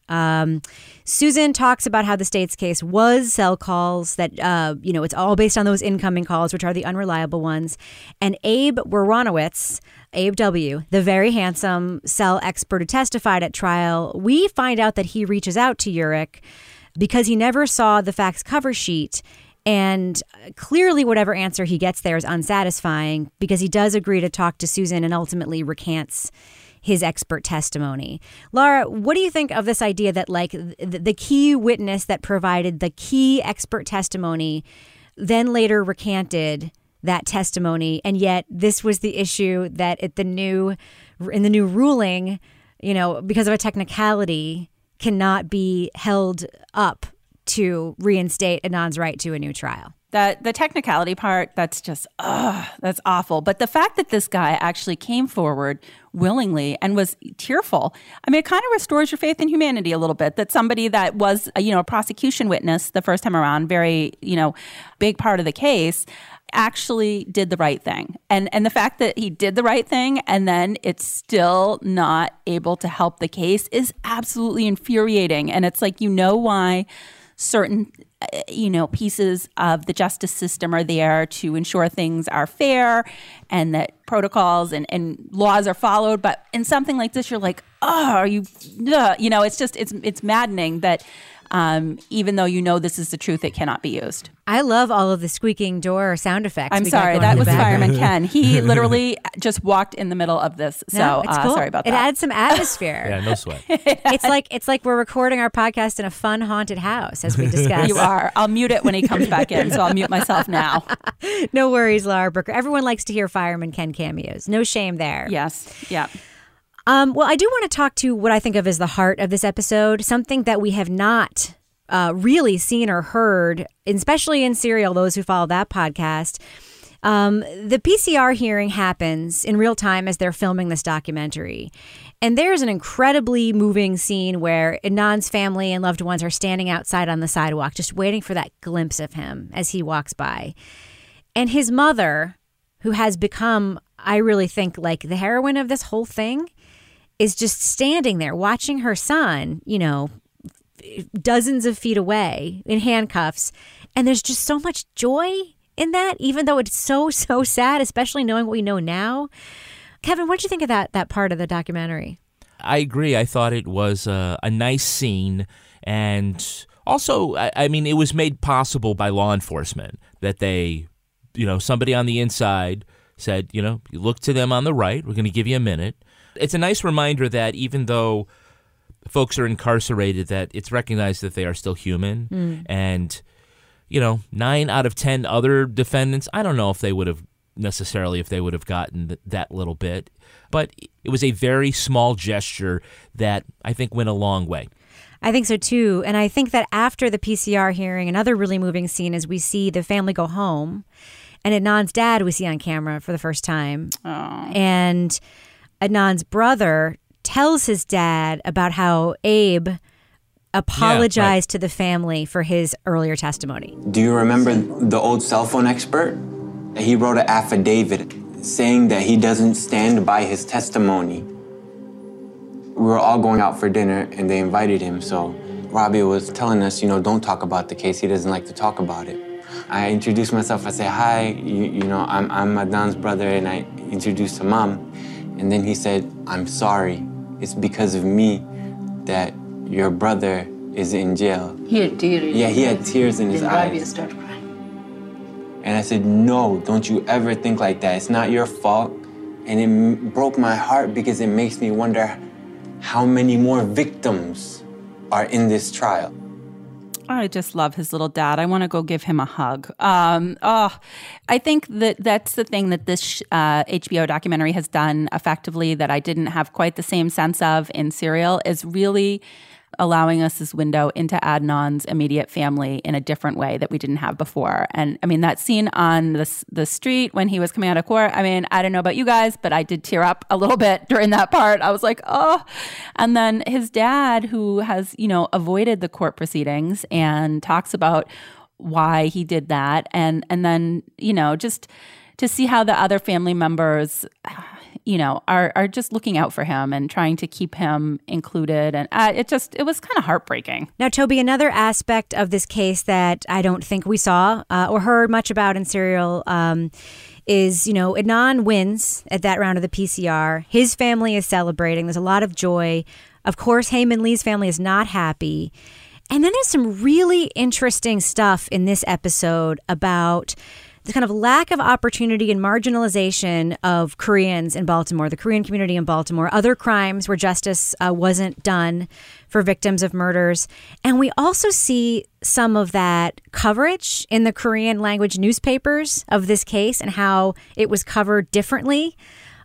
Susan talks about how the state's case was cell calls, that, it's all based on those incoming calls, which are the unreliable ones. And Abe Waranowitsch, Abe W., the very handsome cell expert who testified at trial, we find out that he reaches out to Urich because he never saw the fax cover sheet. And clearly whatever answer he gets there is unsatisfying, because he does agree to talk to Susan and ultimately recants his expert testimony. Lara, what do you think of this idea that like the key witness that provided the key expert testimony then later recanted that testimony? And yet this was the issue that in the new ruling, you know, because of a technicality, cannot be held up to reinstate Adnan's right to a new trial. The technicality part, that's just, that's awful. But the fact that this guy actually came forward willingly and was tearful, I mean, it kind of restores your faith in humanity a little bit, that somebody that was, a prosecution witness the first time around, very, big part of the case, actually did the right thing. And the fact that he did the right thing and then it's still not able to help the case is absolutely infuriating. And it's like, why certain pieces of the justice system are there to ensure things are fair and that protocols and laws are followed. But in something like this, you're like, it's maddening that Even though you know this is the truth, it cannot be used. I love all of the squeaking door sound effects. I'm sorry, that was Fireman Ken. He literally just walked in the middle of this. So it's cool. Sorry about that. It adds some atmosphere. Yeah, no sweat. It's like we're recording our podcast in a fun haunted house, as we discussed. You are. I'll mute it when he comes back in, so I'll mute myself now. No worries, Lara Bricker. Everyone likes to hear Fireman Ken cameos. No shame there. Yes. Yeah. Well, I do want to talk to what I think of as the heart of this episode, something that we have not really seen or heard, especially in Serial, those who follow that podcast. The PCR hearing happens in real time as they're filming this documentary. And there's an incredibly moving scene where Adnan's family and loved ones are standing outside on the sidewalk, just waiting for that glimpse of him as he walks by. And his mother, who has become, I really think, like the heroine of this whole thing, is just standing there watching her son, you know, dozens of feet away in handcuffs. And there's just so much joy in that, even though it's so, so sad, especially knowing what we know now. Kevin, what did you think of that part of the documentary? I agree. I thought it was a nice scene. And also, I mean, it was made possible by law enforcement that they, you know, somebody on the inside said, you know, you look to them on the right, we're going to give you a minute. It's a nice reminder that even though folks are incarcerated, that it's recognized that they are still human. Mm. And, you know, 9 out of 10 other defendants, I don't know if they would have necessarily gotten that little bit. But it was a very small gesture that I think went a long way. I think so, too. And I think that after the PCR hearing, another really moving scene is we see the family go home. And Adnan's dad we see on camera for the first time. Aww. And Adnan's brother tells his dad about how Abe apologized to the family for his earlier testimony. Do you remember the old cell phone expert? He wrote an affidavit saying that he doesn't stand by his testimony. We were all going out for dinner and they invited him, so Rabia was telling us, you know, don't talk about the case. He doesn't like to talk about it. I introduced myself. I said, hi, you know, I'm Adnan's brother, and I introduced to mom. And then he said, I'm sorry. It's because of me that your brother is in jail. He had tears in his eyes. Yeah, he had tears in his eyes. Rabia started crying. And I said, no, don't you ever think like that. It's not your fault. And it broke my heart because it makes me wonder how many more victims are in this trial. I just love his little dad. I want to go give him a hug. I think that's the thing that this HBO documentary has done effectively that I didn't have quite the same sense of in Serial is really allowing us this window into Adnan's immediate family in a different way that we didn't have before. And I mean, that scene on the street when he was coming out of court, I mean, I don't know about you guys, but I did tear up a little bit during that part. I was like, oh. And then his dad, who has, you know, avoided the court proceedings and talks about why he did that. And then, you know, just to see how the other family members, you know, are just looking out for him and trying to keep him included. And it was kind of heartbreaking. Now, Toby, another aspect of this case that I don't think we saw or heard much about in Serial is, you know, Adnan wins at that round of the PCR. His family is celebrating. There's a lot of joy. Of course, Heyman Lee's family is not happy. And then there's some really interesting stuff in this episode about the kind of lack of opportunity and marginalization of Koreans in Baltimore, the Korean community in Baltimore, other crimes where justice wasn't done for victims of murders. And we also see some of that coverage in the Korean language newspapers of this case and how it was covered differently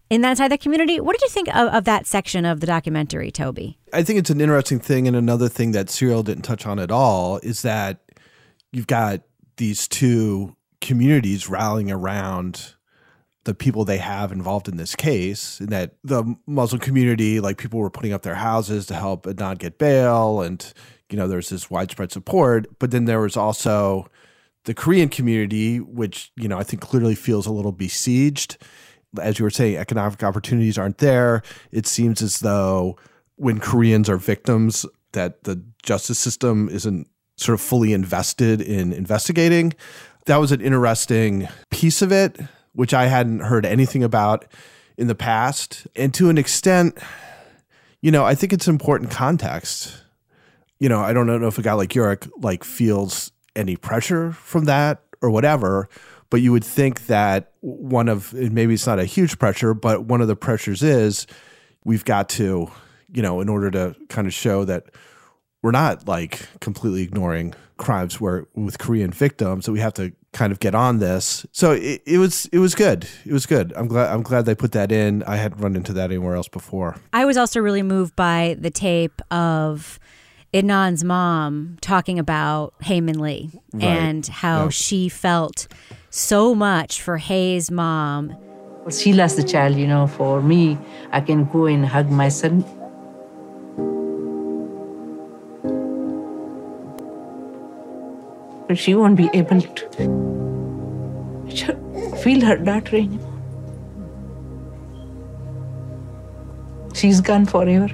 in that side of the community. What did you think of that section of the documentary, Toby? I think it's an interesting thing. And another thing that Serial didn't touch on at all is that you've got these two communities rallying around the people they have involved in this case, and that the Muslim community, like people were putting up their houses to help Adnan get bail. And, you know, there's this widespread support. But then there was also the Korean community, which, you know, I think clearly feels a little besieged. As you were saying, economic opportunities aren't there. It seems as though when Koreans are victims, that the justice system isn't sort of fully invested in investigating. That was an interesting piece of it, which I hadn't heard anything about in the past. And to an extent, you know, I think it's important context. you know, I don't know if a guy like Urich like feels any pressure from that or whatever, but you would think that one of, and maybe it's not a huge pressure, but one of the pressures is we've got to, you know, in order to kind of show that we're not like completely ignoring crimes where with Korean victims, that we have to kind of get on this. So it was good. It was good. I'm glad they put that in. I hadn't run into that anywhere else before. I was also really moved by the tape of Adnan's mom talking about Heyman Lee, right, and how she felt so much for Hay's mom. She lost the child, you know. For me, I can go and hug my son. But she won't be able to feel her daughter anymore. She's gone forever.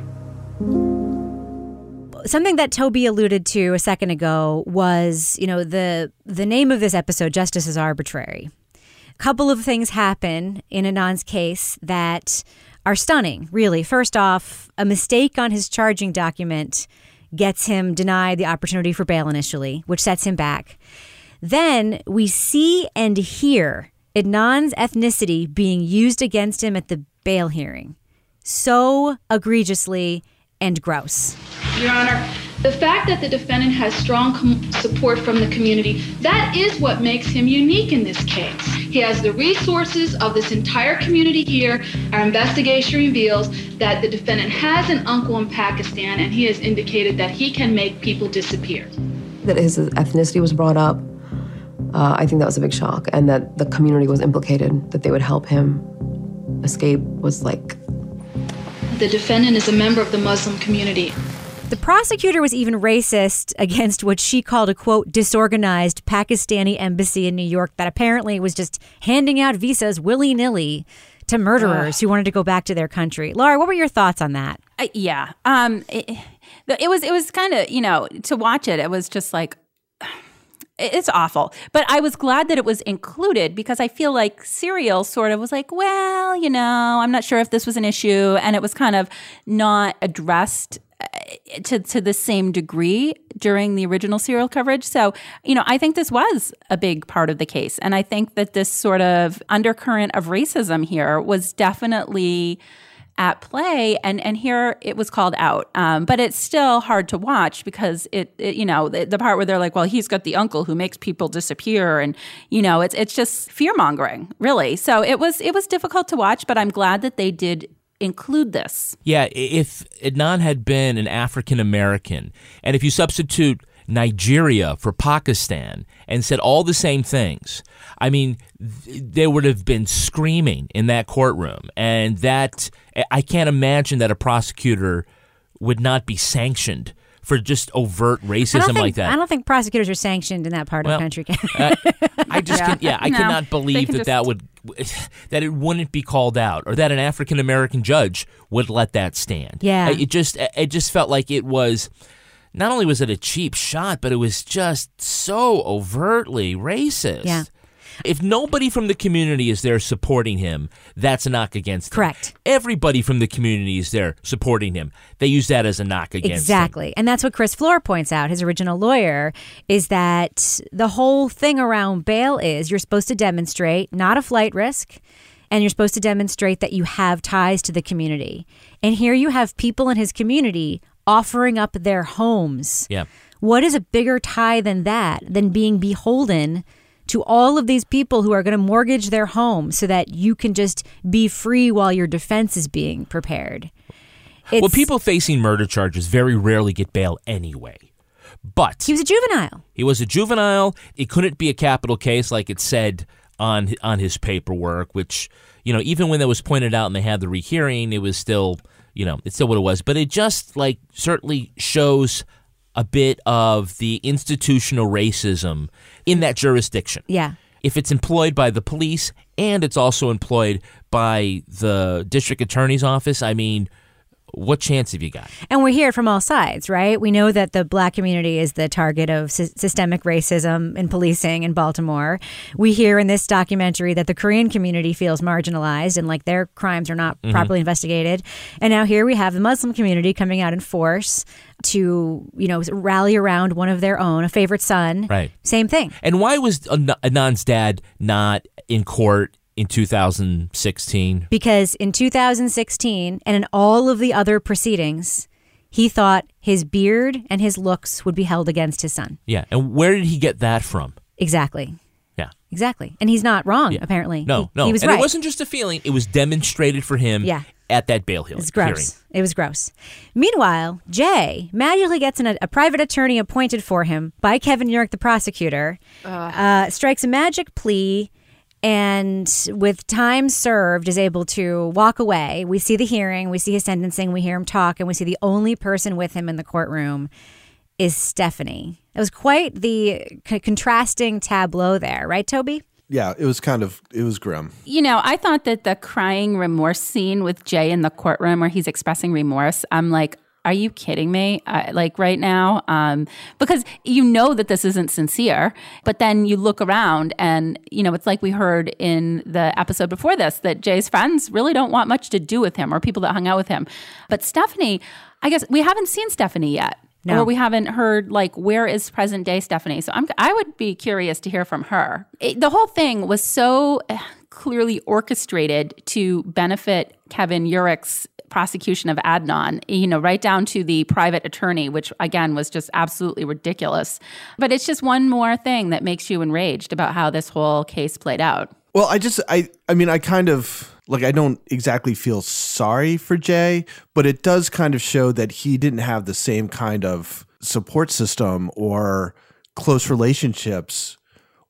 Something that Toby alluded to a second ago was, you know, the name of this episode, Justice is Arbitrary. A couple of things happen in Adnan's case that are stunning, really. First off, a mistake on his charging document gets him denied the opportunity for bail initially, which sets him back. Then we see and hear Adnan's ethnicity being used against him at the bail hearing so egregiously and gross. Your Honor, the fact that the defendant has strong support from the community, that is what makes him unique in this case. He has the resources of this entire community here. Our investigation reveals that the defendant has an uncle in Pakistan, and he has indicated that he can make people disappear. That his ethnicity was brought up, I think that was a big shock, and that the community was implicated, that they would help him escape was like... The defendant is a member of the Muslim community. The prosecutor was even racist against what she called a, quote, disorganized Pakistani embassy in New York that apparently was just handing out visas willy-nilly to murderers who wanted to go back to their country. Lara, what were your thoughts on that? It was kind of, you know, to watch it, it was just like, it's awful. But I was glad that it was included because I feel like Serial sort of was like, well, you know, I'm not sure if this was an issue. And it was kind of not addressed to the same degree during the original Serial coverage. So, you know, I think this was a big part of the case. And I think that this sort of undercurrent of racism here was definitely at play, and here it was called out. But it's still hard to watch because it you know, the part where they're like, well, he's got the uncle who makes people disappear, and, you know, it's just fear-mongering, really. So it was difficult to watch, but I'm glad that they did include this. Yeah, if Adnan had been an African-American, and if you substitute Nigeria for Pakistan and said all the same things, I mean, they would have been screaming in that courtroom. And that, I can't imagine that a prosecutor would not be sanctioned for just overt racism like that. I don't think prosecutors are sanctioned in that part of the country. I just cannot believe that it wouldn't be called out, or that an African American judge would let that stand. Yeah, it just felt like it was. Not only was it a cheap shot, but it was just so overtly racist. Yeah. If nobody from the community is there supporting him, that's a knock against him. Correct. Everybody from the community is there supporting him. They use that as a knock against him. Exactly. And that's what Chris Flohr points out, his original lawyer, is that the whole thing around bail is you're supposed to demonstrate not a flight risk, and you're supposed to demonstrate that you have ties to the community. And here you have people in his community offering up their homes. Yeah. What is a bigger tie than that, than being beholden to all of these people who are going to mortgage their home so that you can just be free while your defense is being prepared? Well, people facing murder charges very rarely get bail anyway. But he was a juvenile. It couldn't be a capital case like it said on his paperwork, which, you know, even when that was pointed out and they had the rehearing, it was still... You know, it's still what it was, but it just like certainly shows a bit of the institutional racism in that jurisdiction. Yeah. If it's employed by the police and it's also employed by the district attorney's office, I mean, what chance have you got? And we hear it from all sides, right? We know that the black community is the target of systemic racism in policing in Baltimore. We hear in this documentary that the Korean community feels marginalized and like their crimes are not properly investigated. And now here we have the Muslim community coming out in force to, you know, rally around one of their own, a favorite son. Right. Same thing. And why was Adnan's dad not in court in 2016? Because in 2016 and in all of the other proceedings, he thought his beard and his looks would be held against his son. Yeah. And where did he get that from? Exactly. Yeah. Exactly. And he's not wrong, apparently. No. He was right. It wasn't just a feeling. It was demonstrated for him. Yeah. At that bail hearing. It was gross. Meanwhile, Jay magically gets a private attorney appointed for him by Kevin York, the prosecutor, strikes a magic plea, and with time served is able to walk away. We see the hearing, we see his sentencing, we hear him talk, and we see the only person with him in the courtroom is Stephanie. It was quite the contrasting tableau there, right, Toby? Yeah, it was grim. You know, I thought that the crying remorse scene with Jay in the courtroom where he's expressing remorse, I'm like, are you kidding me? Right now? Because you know that this isn't sincere, but then you look around and, you know, it's like we heard in the episode before this that Jay's friends really don't want much to do with him or people that hung out with him. But Stephanie, I guess we haven't seen Stephanie yet. No. Or we haven't heard, where is present day Stephanie? So I would be curious to hear from her. The whole thing was so clearly orchestrated to benefit Kevin Urich's prosecution of Adnan, right down to the private attorney, which, again, was just absolutely ridiculous. But it's just one more thing that makes you enraged about how this whole case played out. Well, I don't exactly feel sorry for Jay, but it does kind of show that he didn't have the same kind of support system or close relationships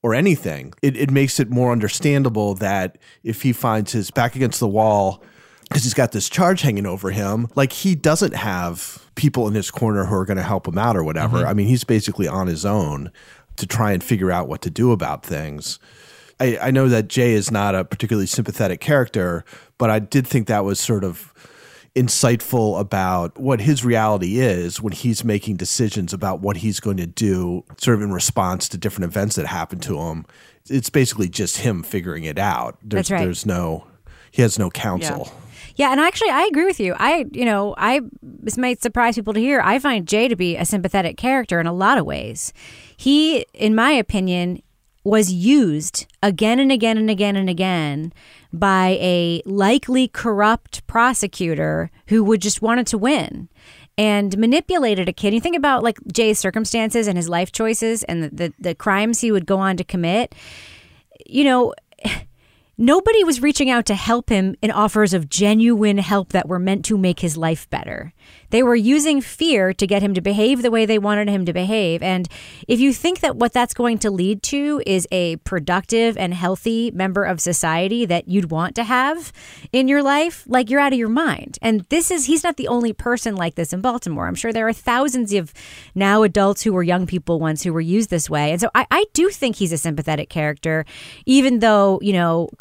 or anything. It makes it more understandable that if he finds his back against the wall because he's got this charge hanging over him, he doesn't have people in his corner who are going to help him out or whatever. Mm-hmm. I mean, he's basically on his own to try and figure out what to do about things. I know that Jay is not a particularly sympathetic character, but I did think that was sort of insightful about what his reality is when he's making decisions about what he's going to do sort of in response to different events that happen to him. It's basically just him figuring it out. That's right. He has no counsel. Yeah. Yeah, and actually, I agree with you. This might surprise people to hear, I find Jay to be a sympathetic character in a lot of ways. He, in my opinion, was used again and again and again and again by a likely corrupt prosecutor who would just wanted to win and manipulated a kid. You think about Jay's circumstances and his life choices and the crimes he would go on to commit. Nobody was reaching out to help him in offers of genuine help that were meant to make his life better. They were using fear to get him to behave the way they wanted him to behave. And if you think that what that's going to lead to is a productive and healthy member of society that you'd want to have in your life, you're out of your mind. And he's not the only person like this in Baltimore. I'm sure there are thousands of now adults who were young people once who were used this way. And so I do think he's a sympathetic character, even though,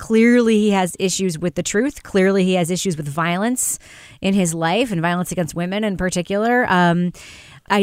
clearly he has issues with the truth. Clearly he has issues with violence in his life and violence against women in particular. I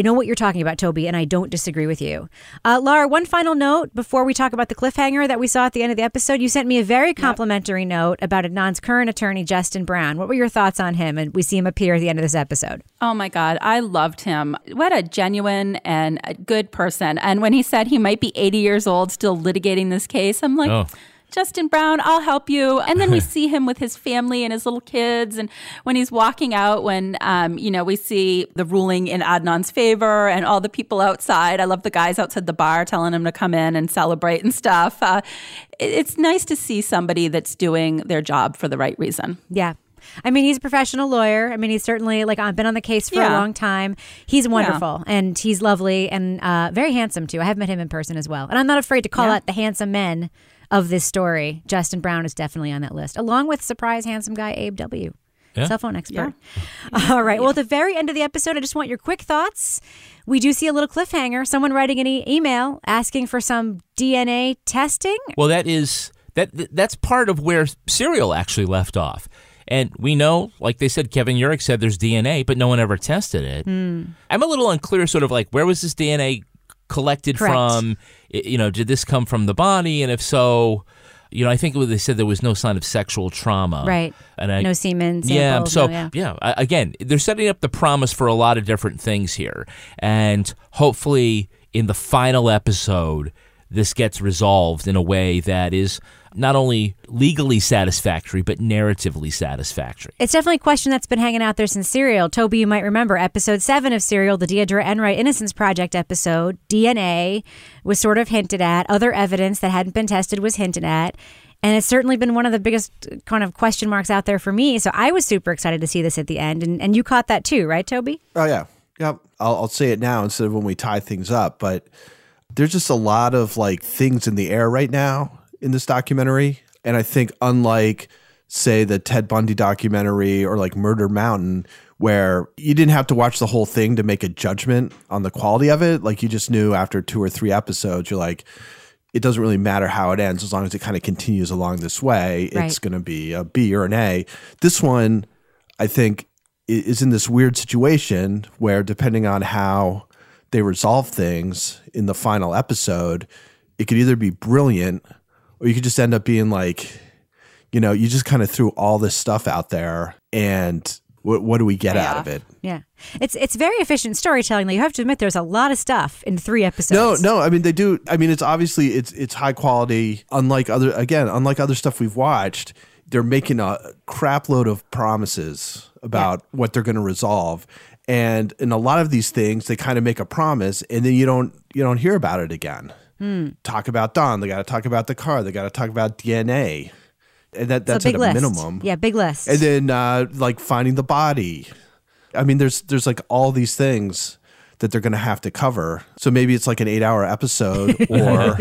know what you're talking about, Toby, and I don't disagree with you. Lara, one final note before we talk about the cliffhanger that we saw at the end of the episode. You sent me a very complimentary note about Adnan's current attorney, Justin Brown. What were your thoughts on him? And we see him appear at the end of this episode. Oh, my God. I loved him. What a genuine and a good person. And when he said he might be 80 years old still litigating this case, I'm like... Oh. Justin Brown, I'll help you. And then we see him with his family and his little kids. And when he's walking out, we see the ruling in Adnan's favor and all the people outside. I love the guys outside the bar telling him to come in and celebrate and stuff. It's nice to see somebody that's doing their job for the right reason. Yeah. I mean, he's a professional lawyer. I mean, he's certainly been on the case for a long time. He's wonderful and he's lovely and very handsome, too. I have met him in person as well. And I'm not afraid to call out the handsome men of this story. Justin Brown is definitely on that list, along with surprise handsome guy Abe W., cell phone expert. Yeah. All right. Well, at the very end of the episode, I just want your quick thoughts. We do see a little cliffhanger, someone writing an email asking for some DNA testing. Well, that's part of where Serial actually left off. And we know, like they said, Kevin Urich said there's DNA, but no one ever tested it. Mm. I'm a little unclear sort of like, where was this DNA collected Correct. From? You know, did this come from the body? And if so, you know, I think they said there was no sign of sexual trauma. Right. And no semen samples. Yeah. So, again, they're setting up the promise for a lot of different things here. And hopefully in the final episode, this gets resolved in a way that is not only legally satisfactory, but narratively satisfactory. It's definitely a question that's been hanging out there since Serial. Toby, you might remember episode 7 of Serial, the Deidre Enright Innocence Project episode, DNA was sort of hinted at. Other evidence that hadn't been tested was hinted at. And it's certainly been one of the biggest kind of question marks out there for me. So I was super excited to see this at the end. And you caught that too, right, Toby? Oh, yeah. Yep. I'll say it now instead of when we tie things up. But there's just a lot of like things in the air right now in this documentary. And I think unlike, say, the Ted Bundy documentary or like Murder Mountain, where you didn't have to watch the whole thing to make a judgment on the quality of it. Like you just knew after 2 or 3 episodes, you're like, it doesn't really matter how it ends. As long as it kind of continues along this way, right. It's going to be a B or an A. This one, I think, is in this weird situation where depending on how they resolve things in the final episode, it could either be brilliant or you could just end up being like, you know, you just kind of threw all this stuff out there and what do we get out of it? Yeah. It's very efficient storytelling that you have to admit there's a lot of stuff in 3 episodes. No, I mean, they do. I mean, it's obviously it's high quality. Unlike other stuff we've watched, they're making a crap load of promises about what they're going to resolve. And in a lot of these things, they kind of make a promise and then you don't hear about it again. Mm. Talk about Don. They got to talk about the car. They got to talk about DNA. And that's so at a list. Minimum. Yeah, big list. And then like finding the body. I mean, there's like all these things that they're going to have to cover. So maybe it's like an 8-hour episode or...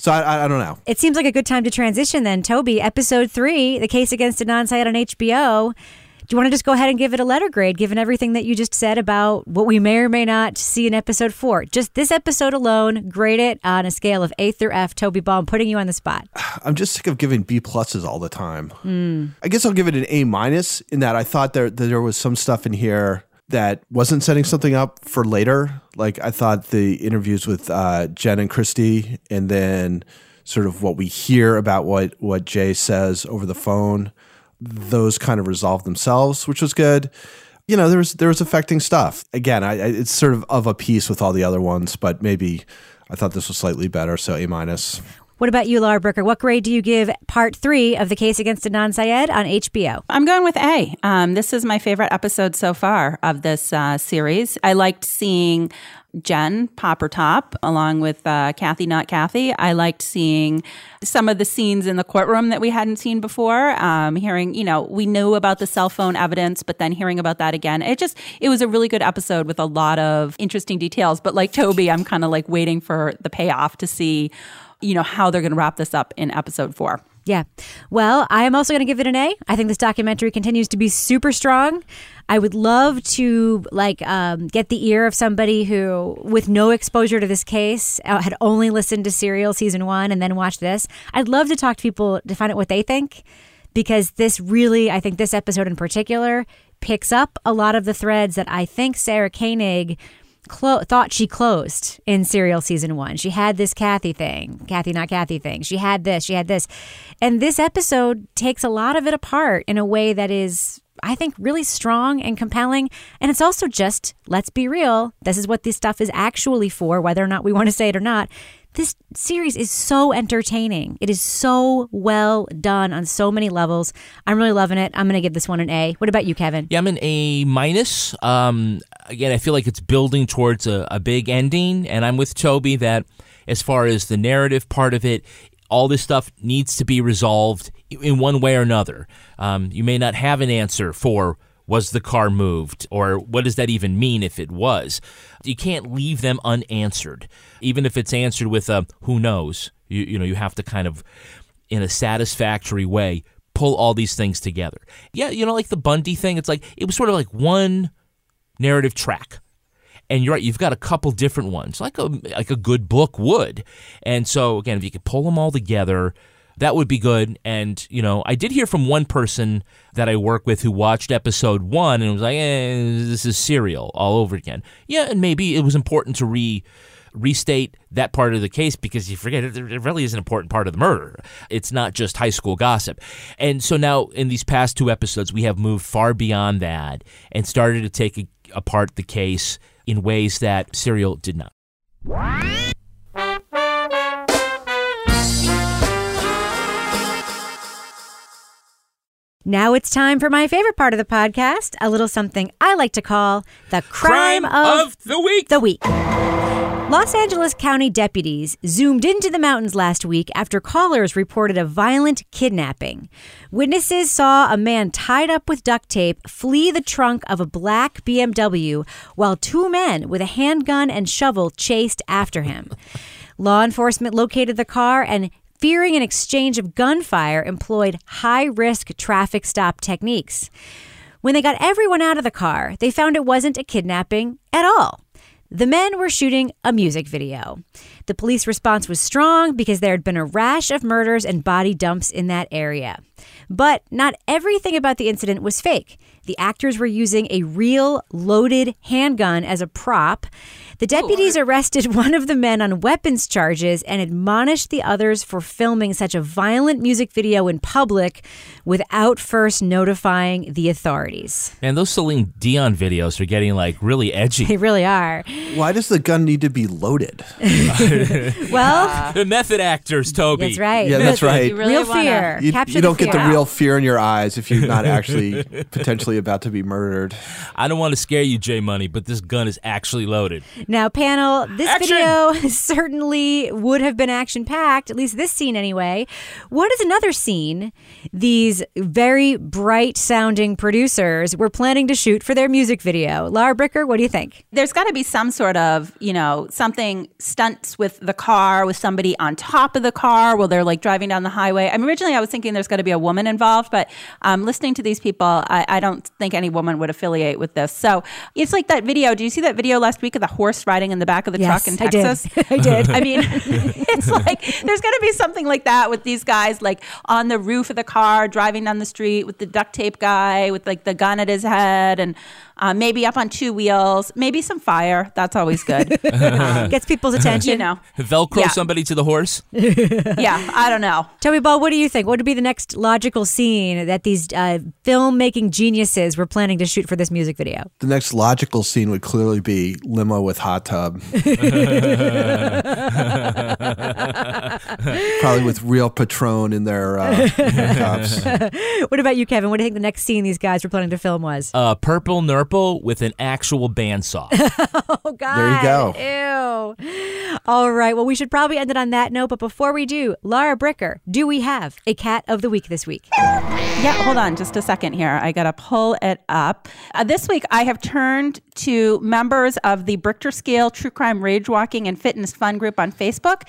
So I don't know. It seems like a good time to transition then. Toby, episode 3, the case against Adnan Syed on HBO. Do you want to just go ahead and give it a letter grade, given everything that you just said about what we may or may not see in episode 4? Just this episode alone, grade it on a scale of A through F. Toby Ball, I'm putting you on the spot. I'm just sick of giving B pluses all the time. Mm. I guess I'll give it an A minus in that I thought there was some stuff in here that wasn't setting something up for later. Like I thought the interviews with Jen and Christie and then sort of what we hear about what Jay says over the phone, those kind of resolved themselves, which was good. You know, there was affecting stuff. Again, it's sort of a piece with all the other ones, but maybe I thought this was slightly better, so A minus. What about you, Lara Bricker? What grade do you give part 3 of the case against Adnan Syed on HBO? I'm going with A. This is my favorite episode so far of this series. I liked seeing Jen pop her top along with Kathy Not Kathy. I liked seeing some of the scenes in the courtroom that we hadn't seen before. Hearing, you know, we knew about the cell phone evidence, but then hearing about that again, it was a really good episode with a lot of interesting details. But like Toby, I'm kind of like waiting for the payoff to see, you know, how they're going to wrap this up in episode 4. Yeah. Well, I'm also going to give it an A. I think this documentary continues to be super strong. I would love to get the ear of somebody who, with no exposure to this case, had only listened to Serial season 1 and then watched this. I'd love to talk to people to find out what they think, because this really, I think this episode in particular, picks up a lot of the threads that I think Sarah Koenig thought she closed in Serial season 1. She had this Kathy thing, Kathy Not Kathy thing. She had this. And this episode takes a lot of it apart in a way that is, I think, really strong and compelling. And it's also just, let's be real, this is what this stuff is actually for, whether or not we want to say it or not. This series is so entertaining. It is so well done on so many levels. I'm really loving it. I'm going to give this one an A. What about you, Kevin? Yeah, I'm an A minus. Again, I feel like it's building towards a big ending. And I'm with Toby that as far as the narrative part of it, all this stuff needs to be resolved in one way or another. You may not have an answer for, was the car moved? Or what does that even mean if it was? You can't leave them unanswered. Even if it's answered with a who knows, you know, you have to kind of, in a satisfactory way, pull all these things together. Yeah, you know, like the Bundy thing, it's like, it was sort of like one narrative track. And you're right, you've got a couple different ones, like a good book would. And so, again, if you could pull them all together, that would be good. And, you know, I did hear from one person that I work with who watched episode one and was like, this is Serial all over again. Yeah, and maybe it was important to restate that part of the case, because you forget it really is an important part of the murder. It's not just high school gossip. And so now in these past two episodes, we have moved far beyond that and started to take apart the case in ways that Serial did not. Now it's time for my favorite part of the podcast, a little something I like to call the Crime of the Week. Los Angeles County deputies zoomed into the mountains last week after callers reported a violent kidnapping. Witnesses saw a man tied up with duct tape flee the trunk of a black BMW while two men with a handgun and shovel chased after him. Law enforcement located the car and, fearing an exchange of gunfire, employed high-risk traffic stop techniques. When they got everyone out of the car, they found it wasn't a kidnapping at all. The men were shooting a music video. The police response was strong because there had been a rash of murders and body dumps in that area. But not everything about the incident was fake. The actors were using a real loaded handgun as a prop. The deputies arrested one of the men on weapons charges and admonished the others for filming such a violent music video in public without first notifying the authorities. Man, those Celine Dion videos are getting, like, really edgy. They really are. Why does the gun need to be loaded? Well, the method actors, Toby. That's right. Yeah, that's right. Really real fear. You don't get the real fear in your eyes if you're not actually potentially about to be murdered. I don't want to scare you, Jay Money, but this gun is actually loaded. Now, panel, this video certainly would have been action-packed, at least this scene anyway. What is another scene these very bright-sounding producers were planning to shoot for their music video? Lara Bricker, what do you think? There's got to be some sort of, you know, something, stunts with the car, with somebody on top of the car while they're, like, driving down the highway. Originally, I was thinking there's got to be a woman involved, but listening to these people, I don't think any woman would affiliate with this. So it's like that video. Do you see that video last week of the horse riding in the back of the truck in Texas? I did. I mean, it's like there's going to be something like that with these guys, like on the roof of the car, driving down the street with the duct tape guy with like the gun at his head, and maybe up on two wheels, maybe some fire. That's always good. Gets people's attention. You know, Velcro somebody to the horse. Yeah, I don't know. Toby Ball, what do you think? What would be the next logical scene that these filmmaking geniuses were planning to shoot for this music video? The next logical scene would clearly be limo with hot tub. Probably with real Patron in their cups. What about you, Kevin? What do you think the next scene these guys were planning to film was? Purple Nurple with an actual bandsaw. Oh, God. There you go. Ew. All right. Well, we should probably end it on that note. But before we do, Lara Bricker, do we have a cat of the week this week? Yeah, hold on just a second here. I got to pull it up. This week, I have turned to members of the Brichter Scale True Crime Rage Walking and Fitness Fun Group on Facebook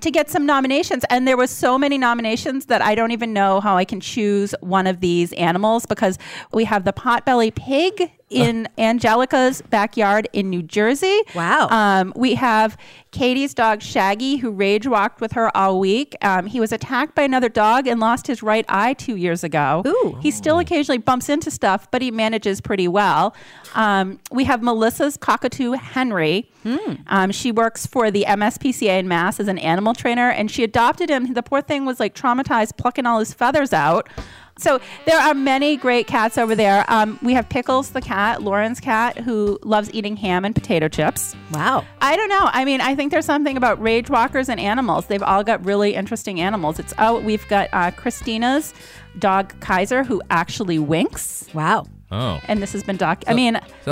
to get some nominations. And there were so many nominations that I don't even know how I can choose one of these animals, because we have the potbelly pig in Angelica's backyard in New Jersey. Wow. We have Katie's dog Shaggy, who rage walked with her all week. He was attacked by another dog and lost his right eye 2 years ago. Ooh. He still occasionally bumps into stuff, but he manages pretty well. We have Melissa's cockatoo Henry. She works for the MSPCA in Mass as an animal trainer, and she adopted him. The poor thing was like traumatized, plucking all his feathers out. So there are many great cats over there. We have Pickles the cat, Lauren's cat, who loves eating ham and potato chips. Wow. I don't know. I mean, I think there's something about rage walkers and animals. They've all got really interesting animals. We've got Christina's dog Kaiser, who actually winks. Wow. Oh. And this has been there's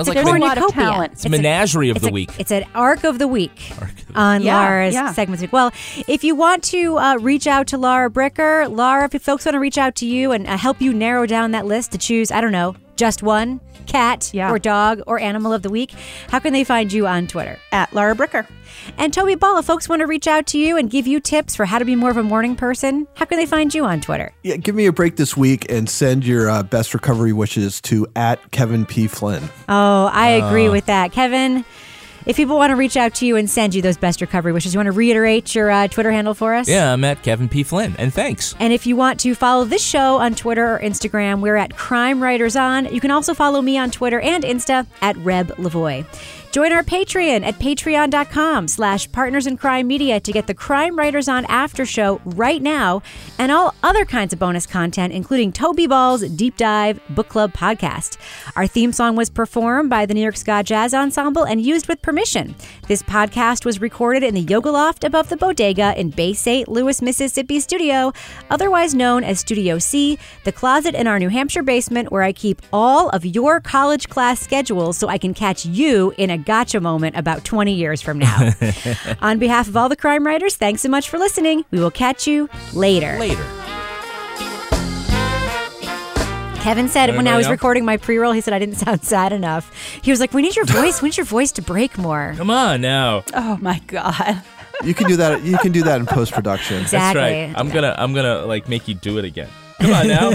like a lot of talent. It's menagerie of the week. It's an arc of the week on Lara's segments week. Well, if you want to reach out to Lara Bricker, Lara, if folks want to reach out to you and help you narrow down that list to choose, I don't know, just one cat or dog or animal of the week, how can they find you on Twitter? At Lara Bricker. And Toby Ball, if folks want to reach out to you and give you tips for how to be more of a morning person, how can they find you on Twitter? Yeah, give me a break this week and send your best recovery wishes to @KevinPFlynn. Oh, I agree with that. Kevin, If people want to reach out to you and send you those best recovery wishes, you want to reiterate your Twitter handle for us? Yeah, I'm at Kevin P. Flynn, and thanks. And if you want to follow this show on Twitter or Instagram, we're at Crime Writers On. You can also follow me on Twitter and Insta at Reb Lavoie. Join our Patreon at patreon.com/partnersincrimemedia to get the Crime Writers On after show right now and all other kinds of bonus content, including Toby Ball's Deep Dive Book Club podcast. Our theme song was performed by the New York Ska Jazz Ensemble and used with permission. This podcast was recorded in the Yoga Loft above the Bodega in Bay St. Louis, Mississippi studio, otherwise known as Studio C, the closet in our New Hampshire basement where I keep all of your college class schedules so I can catch you in a gotcha moment about 20 years from now. On behalf of all the crime writers, thanks so much for listening. We will catch you later. Kevin said when I was recording my pre-roll, he said I didn't sound sad enough. He was like, we need your voice. We need your voice to break more. Come on now. Oh, my God. You can do that. You can do that in post-production. Exactly. That's right. I'm gonna like make you do it again. Come on now.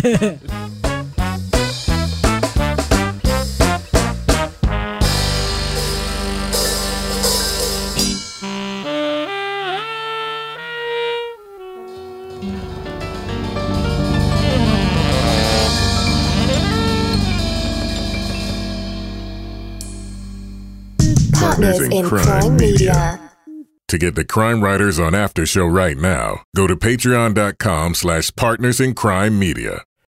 In Crime Media. To get the Crime Writers on After Show right now, go to patreon.com/partnersincrimemedia.